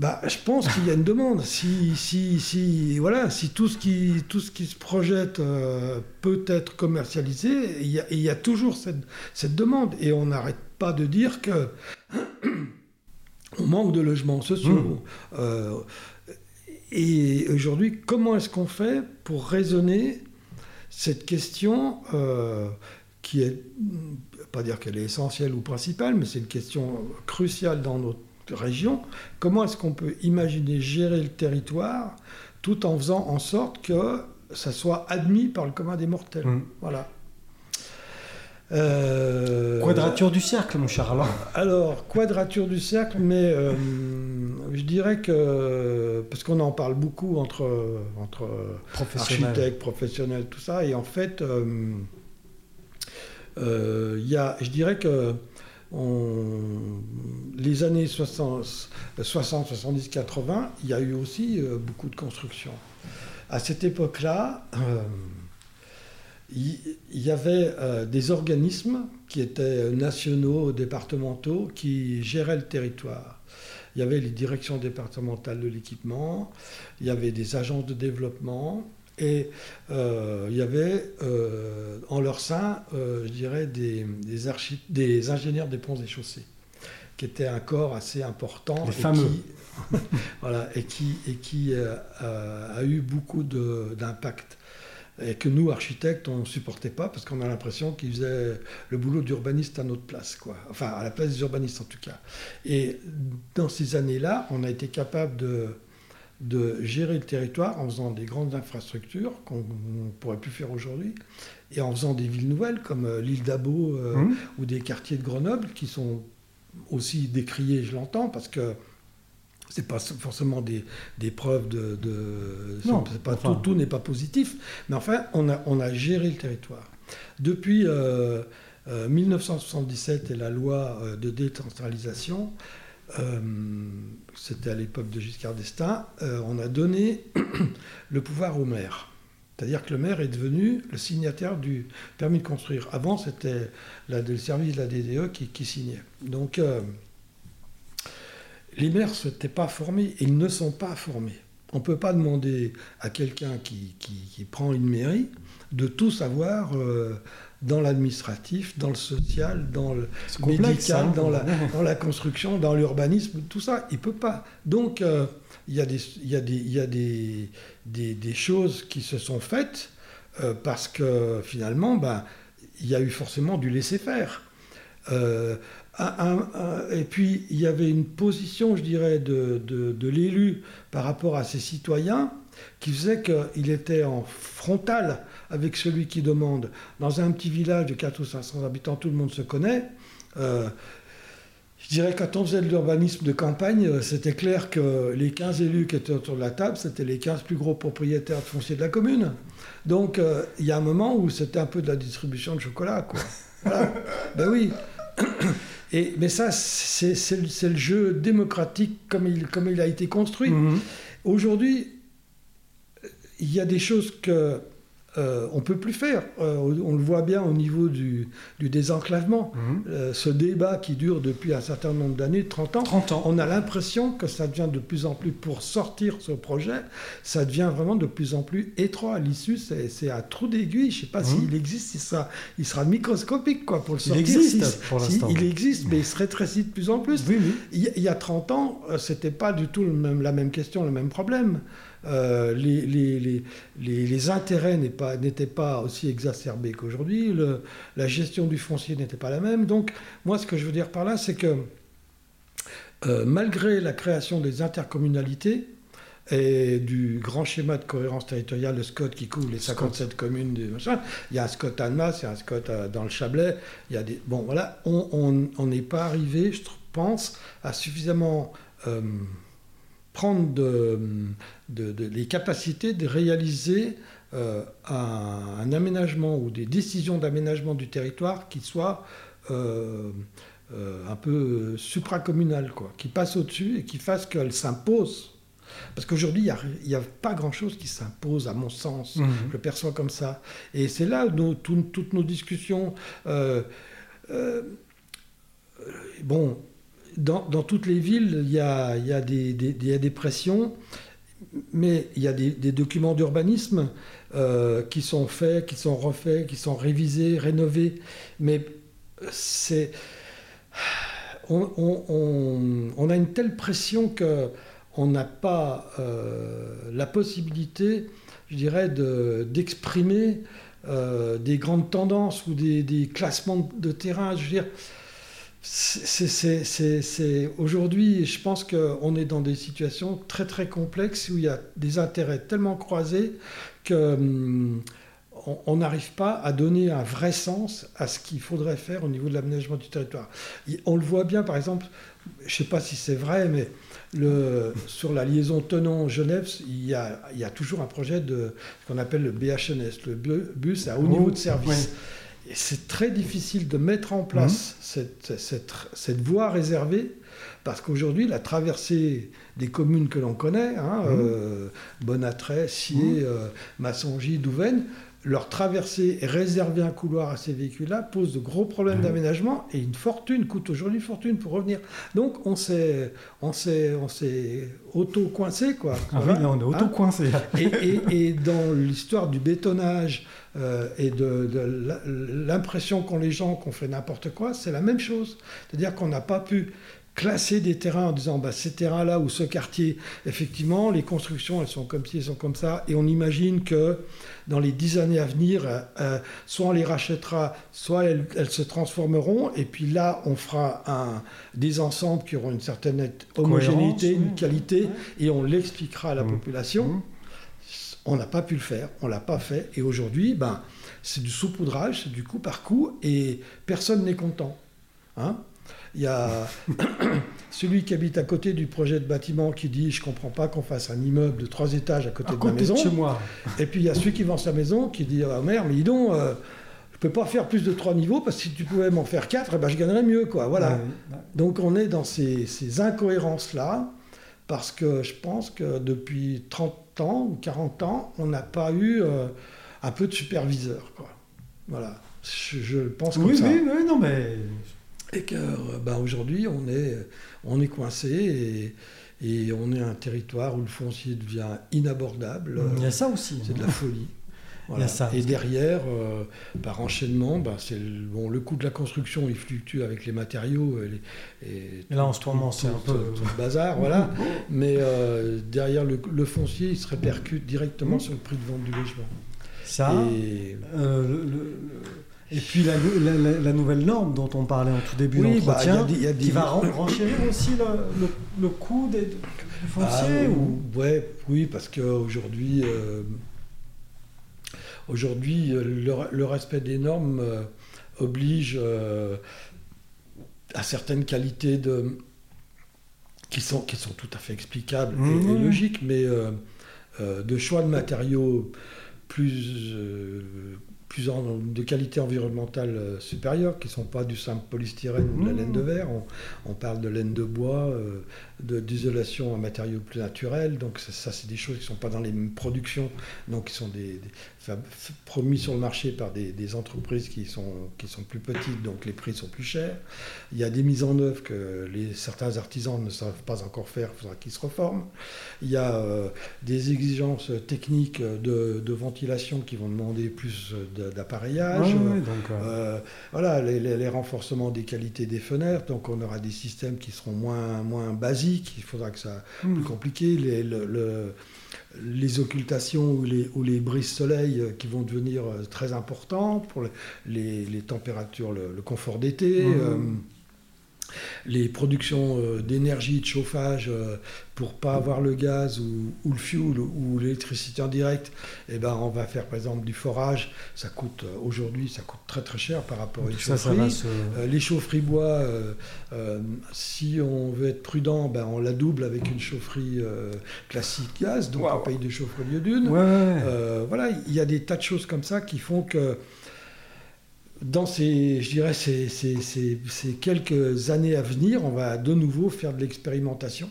Bah, je pense qu'il y a une demande. Si, si, si, voilà, si tout ce qui, tout ce qui se projette euh, peut être commercialisé, il y a, il y a toujours cette, cette demande. Et on n'arrête pas de dire que on manque de logements sociaux. Mmh. Euh, et aujourd'hui, comment est-ce qu'on fait pour raisonner cette question euh, qui est, pas dire qu'elle est essentielle ou principale, mais c'est une question cruciale dans notre région, comment est-ce qu'on peut imaginer gérer le territoire tout en faisant en sorte que ça soit admis par le commun des mortels. Mmh. Voilà. Euh... Quadrature du cercle, mon cher Alain. Alors, quadrature du cercle, mais euh, je dirais que... Parce qu'on en parle beaucoup entre, entre Professionnel. architectes, professionnels, tout ça, et en fait, euh, euh, y a, je dirais que On... les années soixante, soixante, soixante-dix, quatre-vingts, il y a eu aussi euh, beaucoup de constructions. À cette époque-là, euh, il y avait euh, des organismes qui étaient nationaux, départementaux, qui géraient le territoire. Il y avait les directions départementales de l'équipement, il y avait des agences de développement, et euh, il y avait euh, en leur sein, euh, je dirais, des, des, archi- des ingénieurs des ponts et chaussées, qui était un corps assez important. Les fameux. Et qui, voilà, et qui, et qui euh, a eu beaucoup de, d'impact. et que nous, architectes, on ne supportait pas parce qu'on a l'impression qu'ils faisaient le boulot d'urbaniste à notre place, quoi. Enfin, à la place des urbanistes en tout cas. Et dans ces années-là, on a été capable de, de gérer le territoire en faisant des grandes infrastructures qu'on ne pourrait plus faire aujourd'hui, et en faisant des villes nouvelles comme l'île d'Abeau euh, mmh. ou des quartiers de Grenoble qui sont aussi décriés, je l'entends, parce que c'est pas forcément des, des preuves de... de non, c'est pas, enfin, tout, tout n'est pas positif. Mais enfin, on a, on a géré le territoire. Depuis euh, euh, dix-neuf cent soixante-dix-sept et la loi de décentralisation, euh, c'était à l'époque de Giscard d'Estaing, euh, on a donné le pouvoir au maire. C'est-à-dire que le maire est devenu le signataire du permis de construire. Avant, c'était la, le service de la D D E qui, qui signait. Donc... Euh, les maires ne s'étaient pas formés, et ils ne sont pas formés. On ne peut pas demander à quelqu'un qui, qui, qui prend une mairie de tout savoir euh, dans l'administratif, dans le social, dans le médical, hein, dans, la, dans la construction, dans l'urbanisme, tout ça. Il ne peut pas. Donc, euh, y a des, y a des, y a des, des, des choses qui se sont faites euh, parce que, finalement, ben, y a eu forcément du laisser-faire. Euh, Un, un, et puis, il y avait une position, je dirais, de, de, de l'élu par rapport à ses citoyens qui faisait qu'il était en frontal avec celui qui demande. Dans un petit village de quatre cents ou cinq cents habitants, tout le monde se connaît. Euh, je dirais que quand on faisait de l'urbanisme de campagne, c'était clair que les quinze élus qui étaient autour de la table, c'était les quinze plus gros propriétaires de foncier de la commune. Donc, euh, il y a un moment où c'était un peu de la distribution de chocolat, quoi. Voilà. Ben oui. Et, mais ça, c'est, c'est, c'est le jeu démocratique comme il, comme il a été construit. Mmh. Aujourd'hui, il y a des choses qu'on euh, ne peut plus faire. Euh, on le voit bien au niveau du, du désenclavement. Mmh. Euh, ce débat qui dure depuis un certain nombre d'années, trente ans, trente ans, on a l'impression que ça devient de plus en plus, pour sortir ce projet, ça devient vraiment de plus en plus étroit. À l'issue, c'est, c'est un trou d'aiguille. Je ne sais pas mmh. s'il existe, il sera, il sera microscopique, quoi, pour le sortir. Il existe si, pour l'instant. Si, il existe, mais il se rétrécit de plus en plus. Oui, oui. Il, il y a trente ans, ce n'était pas du tout le même, la même question, le même problème. Euh, les, les, les, les, les intérêts pas, n'étaient pas aussi exacerbés qu'aujourd'hui, le, la gestion du foncier n'était pas la même. Donc moi, ce que je veux dire par là, c'est que euh, malgré la création des intercommunalités et du grand schéma de cohérence territoriale, le S C O T, qui couvre les cinquante-sept communes du machin, il y a un S C O T à Annemasse, il y a un S C O T à, dans le Chablais, il y a des... Bon, voilà, on n'est pas arrivé, je pense, à suffisamment... Euh, prendre de, de, de, les capacités de réaliser euh, un, un aménagement ou des décisions d'aménagement du territoire qui soient euh, euh, un peu supracommunales, quoi, qui passent au-dessus et qui fassent qu'elles s'imposent. Parce qu'aujourd'hui, il n'y a, a pas grand-chose qui s'impose, à mon sens. Mmh. Je le perçois comme ça. Et c'est là nos, tout, toutes nos discussions. Euh, euh, bon... Dans, dans toutes les villes, il y a, il y a des, des, des, des pressions, mais il y a des, des documents d'urbanisme euh, qui sont faits, qui sont refaits, qui sont révisés, rénovés. Mais c'est, on, on, on, on a une telle pression qu'on n'a pas euh, la possibilité, je dirais, de, d'exprimer euh, des grandes tendances ou des, des classements de terrain. Je veux dire, C'est, c'est, c'est, c'est... Aujourd'hui, je pense qu'on est dans des situations très très complexes où il y a des intérêts tellement croisés que hum, on n'arrive pas à donner un vrai sens à ce qu'il faudrait faire au niveau de l'aménagement du territoire. Et on le voit bien, par exemple, je ne sais pas si c'est vrai, mais le, sur la liaison Thonon-Genève, il y a, il y a toujours un projet de ce qu'on appelle le B H N S, le bus à haut oh, niveau de service. Oui. Et c'est très difficile de mettre en place mmh. cette, cette, cette voie réservée, parce qu'aujourd'hui, la traversée des communes que l'on connaît, hein, mmh. euh, Bonattray, Scié, mmh. euh, Massongy, Douvaine, leur traversée et réserver un couloir à ces véhicules-là pose de gros problèmes mmh. d'aménagement, et une fortune, coûte aujourd'hui une fortune pour revenir. Donc on s'est, on s'est, on s'est auto-coincé, quoi. Ah oui, là on est auto-coincé. Hein, et, et, et dans l'histoire du bétonnage, Euh, et de, de l'impression qu'ont les gens qu'on fait n'importe quoi, c'est la même chose. C'est-à-dire qu'on n'a pas pu classer des terrains en disant bah, ces terrains-là ou ce quartier, effectivement, les constructions, elles sont comme ci, elles sont comme ça, et on imagine que dans les dix années à venir, euh, soit on les rachètera, soit elles, elles se transformeront, et puis là, on fera un, des ensembles qui auront une certaine homogénéité, cohérence, une qualité, ouais, ouais. et on l'expliquera à la mmh. population. Mmh. On n'a pas pu le faire, on ne l'a pas fait, et aujourd'hui, ben, c'est du saupoudrage, c'est du coup par coup, et personne n'est content. Hein ? Il y a celui qui habite à côté du projet de bâtiment qui dit « je ne comprends pas qu'on fasse un immeuble de trois étages à côté à de côté ma maison ». Chez moi. Et puis il y a celui qui vend sa maison qui dit « ah merde, mais dis donc, euh, je ne peux pas faire plus de trois niveaux parce que si tu pouvais m'en faire quatre, eh ben, je gagnerais mieux ». Quoi. Voilà. Ouais, ouais. Donc on est dans ces, ces incohérences-là parce que je pense que depuis trente ans ou quarante ans, on n'a pas eu euh, un peu de superviseur. Quoi. Voilà. Je, je pense comme oui, ça. Oui, oui, non mais... Et que ben aujourd'hui on est on est coincé et, et on est à un territoire où le foncier devient inabordable. Il y a ça aussi. C'est de la folie. Voilà. Il y a ça. Et derrière, euh, par enchaînement, ben c'est le, bon, le coût de la construction, il fluctue avec les matériaux. Et, les, et, et là, en ce moment, c'est un peu tout, tout le bazar, voilà. Mais euh, derrière le, le foncier, il se répercute directement mmh. sur le prix de vente du logement. Ça. Et, euh, le... le... Et puis la, la, la nouvelle norme dont on parlait en tout début oui, d'entretien, bah, y a des, y a des... qui va renchérir aussi le, le, le coût des, du foncier ah, ou... ouais, oui, parce qu'aujourd'hui, euh, aujourd'hui, le, le respect des normes euh, oblige euh, à certaines qualités de, qui, sont, qui sont tout à fait explicables mmh. et, et logiques, mais euh, euh, de choix de matériaux plus... Euh, plus en, de qualité environnementale euh, supérieure, qui ne sont pas du simple polystyrène mmh. ou de la laine de verre. On, on parle de laine de bois, euh, de, d'isolation en matériaux plus naturels, donc ça, ça c'est des choses qui ne sont pas dans les mêmes productions, donc qui sont des, des, enfin, promis sur le marché par des, des entreprises qui sont, qui sont plus petites, donc les prix sont plus chers. Il y a des mises en œuvre que les, certains artisans ne savent pas encore faire, il faudra qu'ils se reforment. Il y a euh, des exigences techniques de, de ventilation qui vont demander plus de d'appareillage, ouais, ouais, donc, euh, euh, voilà, les, les, les renforcements des qualités des fenêtres, donc on aura des systèmes qui seront moins, moins basiques, il faudra que ça soit mmh. plus compliqué, les, le, le, les occultations ou les, ou les brises soleil qui vont devenir très importants pour les, les températures, le, le confort d'été, mmh. euh, les productions d'énergie, de chauffage pour pas avoir le gaz ou, ou le fuel ou l'électricité en direct, eh ben on va faire par exemple du forage. Ça coûte aujourd'hui, ça coûte très très cher par rapport à une chaufferie. Se... Les chaufferies bois, euh, euh, si on veut être prudent, ben on la double avec une chaufferie euh, classique gaz, donc wow. on paye deux chaufferies au lieu d'une. Ouais. Euh, voilà, il y a des tas de choses comme ça qui font que dans ces, je dirais, ces, ces, ces, ces quelques années à venir, on va de nouveau faire de l'expérimentation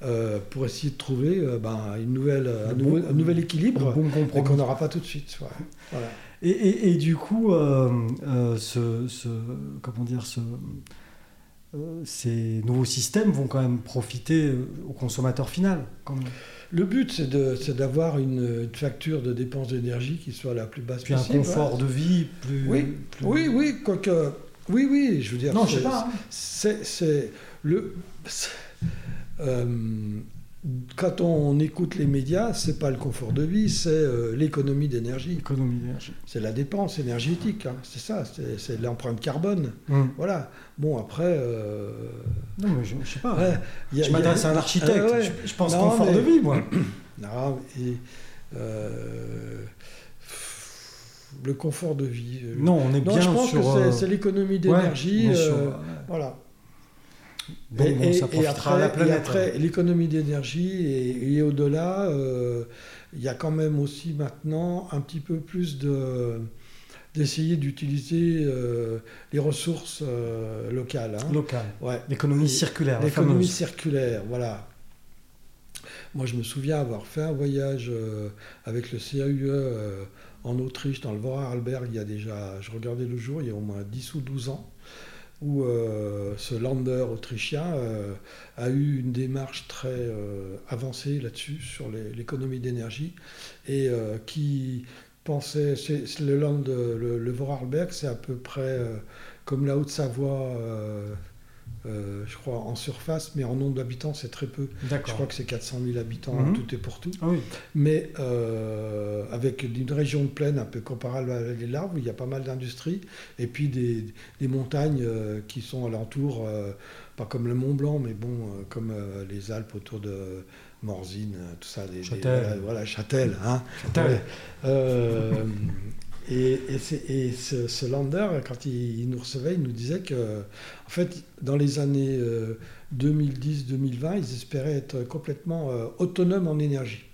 euh, pour essayer de trouver euh, ben, une nouvelle, un, bon, nouvel, un nouvel équilibre bon et qu'on n'aura pas tout de suite. Ouais. Voilà. Et, et, et du coup, euh, euh, ce, ce, comment dire, ce, euh, ces nouveaux systèmes vont quand même profiter au consommateur final. Quand même. Le but, c'est, de, c'est d'avoir une, une facture de dépenses d'énergie qui soit la plus basse puis possible. Puis un confort ouais. de vie plus... Oui, plus... oui, oui, quoi que... Oui, oui, je veux dire... Non, c'est, je sais pas. C'est, c'est le... C'est, euh, quand on écoute les médias, c'est pas le confort de vie, c'est euh, l'économie d'énergie. L'économie d'énergie. C'est la dépense énergétique, hein, c'est ça, c'est, c'est l'empreinte carbone. Mm. Voilà. Bon, après... Euh... Non, mais je, je sais pas. Ouais, y a, je m'adresse y a... à un architecte. Euh, ouais. je, je pense non, confort mais... de vie, moi. non, mais... Euh... Le confort de vie... Euh... Non, on est non, bien sur... Non, je pense sur, que c'est, c'est l'économie d'énergie. Ouais, sur... euh... Voilà. Bon, et, bon, ça et, et après, la planète, et après hein. l'économie d'énergie et, et au-delà, il euh, y a quand même aussi maintenant un petit peu plus de, d'essayer d'utiliser euh, les ressources euh, locales. Hein. Locales, ouais. L'économie circulaire. L'économie circulaire, voilà. Moi, je me souviens avoir fait un voyage euh, avec le C A U E euh, en Autriche, dans le Vorarlberg, il y a déjà, je regardais le jour, il y a au moins dix ou douze ans. Où euh, ce lander autrichien euh, a eu une démarche très euh, avancée là-dessus, sur les, l'économie d'énergie, et euh, qui pensait... C'est, c'est le, land, le, le Vorarlberg, c'est à peu près euh, comme la Haute-Savoie... Euh, euh, je crois, en surface, mais en nombre d'habitants, c'est très peu. D'accord. Je crois que c'est quatre cent mille habitants, mmh. tout est pour tout. Ah oui. Mais euh, avec une région de plaine un peu comparable à la vallée de l'Arve, où il y a pas mal d'industries, et puis des, des montagnes euh, qui sont alentour, euh, pas comme le Mont-Blanc, mais bon, euh, comme euh, les Alpes autour de Morzine, tout ça. Des, Châtel. Des, voilà, voilà, Châtel. Hein. Châtel. Ouais. Euh, Et, et, c'est, et ce, ce Lander, quand il, il nous recevait, il nous disait que, en fait, dans les années euh, deux mille dix deux mille vingt, ils espéraient être complètement euh, autonomes en énergie.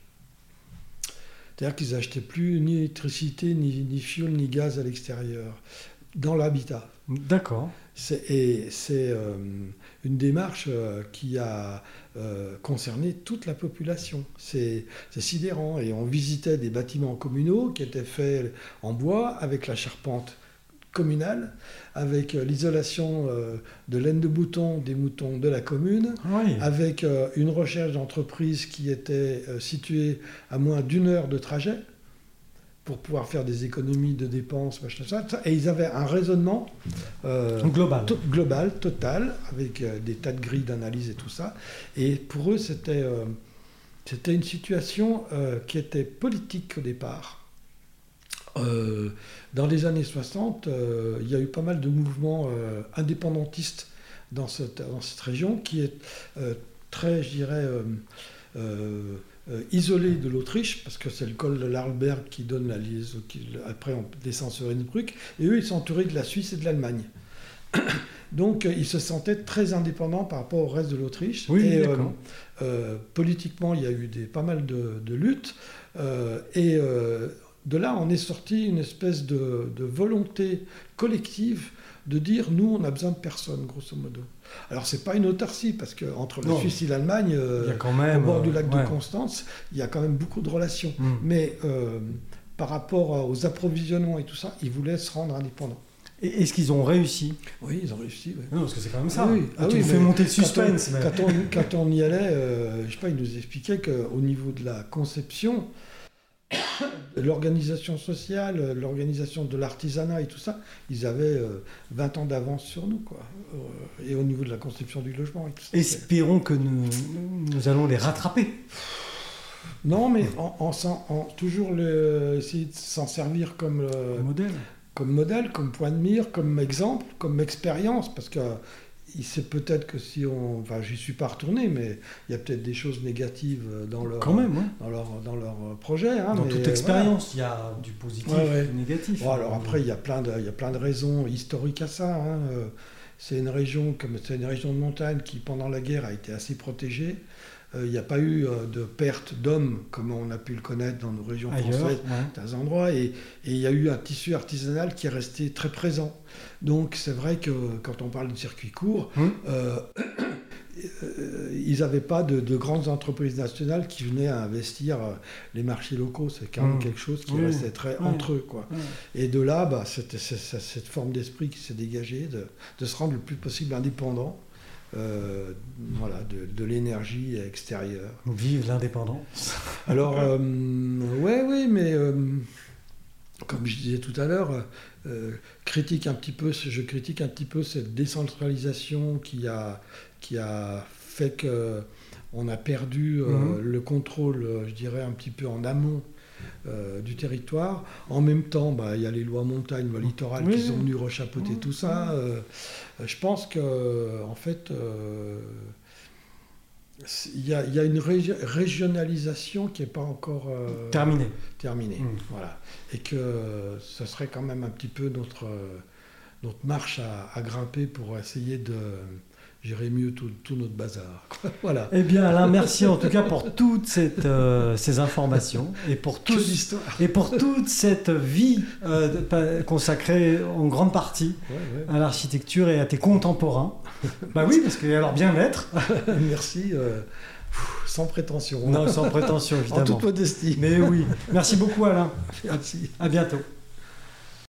C'est-à-dire qu'ils n'achetaient plus ni électricité, ni, ni fioul, ni gaz à l'extérieur, dans l'habitat. D'accord. C'est, et c'est euh, une démarche euh, qui a euh, concerné toute la population. C'est, c'est sidérant. Et on visitait des bâtiments communaux qui étaient faits en bois, avec la charpente communale, avec euh, l'isolation euh, de laine de mouton des moutons de la commune, oui. avec euh, une recherche d'entreprise qui était euh, située à moins d'une heure de trajet, pour pouvoir faire des économies de dépenses, machin, ça, ça. Et ils avaient un raisonnement euh, global. To- global, total, avec euh, des tas de grilles d'analyse et tout ça. Et pour eux, c'était, euh, c'était une situation euh, qui était politique au départ. Euh, dans les années soixante, euh, il y a eu pas mal de mouvements euh, indépendantistes dans cette, dans cette région, qui est euh, très, je dirais... Euh, euh, Euh, isolé de l'Autriche, parce que c'est le col de l'Arlberg qui donne la liaison, qui, après on descend sur Innsbruck, et eux ils sont entourés de la Suisse et de l'Allemagne. Donc euh, ils se sentaient très indépendants par rapport au reste de l'Autriche. Oui, et, euh, euh, politiquement, il y a eu des, pas mal de, de luttes, euh, et euh, de là on est sorti une espèce de, de volonté collective de dire nous on a besoin de personne, grosso modo. Alors c'est pas une autarcie, parce que entre la Suisse et l'Allemagne, euh, même, au bord du lac euh, ouais. de Constance, il y a quand même beaucoup de relations. Mm. Mais euh, par rapport aux approvisionnements et tout ça, ils voulaient se rendre indépendants. Et est-ce qu'ils ont réussi ? Oui, ils ont réussi. Ouais. Non, parce que c'est quand même ça. Oui. Ah, ah, tu oui, nous fais monter le suspense. Quand on, mais... quand on, quand on y allait, euh, je sais pas, ils nous expliquaient qu'au niveau de la conception, l'organisation sociale, l'organisation de l'artisanat et tout ça, ils avaient euh, vingt ans d'avance sur nous, quoi. Euh, et au niveau de la conception du logement et tout ça. Espérons que nous, nous allons les rattraper. Non, mais en, en, en, toujours le, essayer de s'en servir comme, euh, comme, modèle. comme modèle, comme point de mire, comme exemple, comme expérience, parce que c'est peut-être que si on... Enfin, j'y suis pas retourné, mais il y a peut-être des choses négatives dans leur, Quand même, ouais. dans leur, dans leur projet. Hein, dans mais toute expérience, il ouais. y a du positif ouais, ouais. et du négatif. Bon, alors après, il y a plein de, il y a plein de raisons historiques à ça. Hein. C'est une région, comme c'est une région de montagne qui, pendant la guerre, a été assez protégée. Il euh, n'y a pas eu euh, de perte d'hommes, comme on a pu le connaître dans nos régions Ailleurs, françaises, dans ouais. des endroits. Et il y a eu un tissu artisanal qui est resté très présent. Donc c'est vrai que quand on parle de circuit court, mmh. euh, euh, ils n'avaient pas de, de grandes entreprises nationales qui venaient à investir les marchés locaux. C'est quand même mmh. quelque chose qui mmh. restait très mmh. entre eux. Quoi. Mmh. Et de là, bah, c'était, c'est, c'est cette forme d'esprit qui s'est dégagée, de, de se rendre le plus possible indépendant. Euh, voilà, de, de l'énergie extérieure. Vive l'indépendance. Alors, euh, ouais, oui, mais euh, comme je disais tout à l'heure, euh, critique un petit peu, je critique un petit peu cette décentralisation qui a, qui a fait qu'on a perdu euh, mm-hmm. le contrôle, je dirais, un petit peu en amont Euh, du territoire. En même temps, bah, y a les lois montagne, lois littorales oui, qui sont venues rechapeauter oui, tout ça. Euh, je pense que, en fait, il euh, y, y a une régi- régionalisation qui n'est pas encore euh, terminée. Terminée, mmh. voilà. Et que ce serait quand même un petit peu notre, notre marche à, à grimper pour essayer de gérer mieux tout, tout notre bazar. Voilà. Eh bien, Alain, merci en tout cas pour toutes cette, euh, ces informations et pour, tout, et pour toute cette vie euh, consacrée en grande partie ouais, ouais. à l'architecture et à tes contemporains. Bah oui, parce qu'il y a leur bien-être. Merci. Euh, pff, sans prétention. Non, sans prétention, évidemment. En toute modestie. Mais oui. Merci beaucoup, Alain. Merci. À bientôt.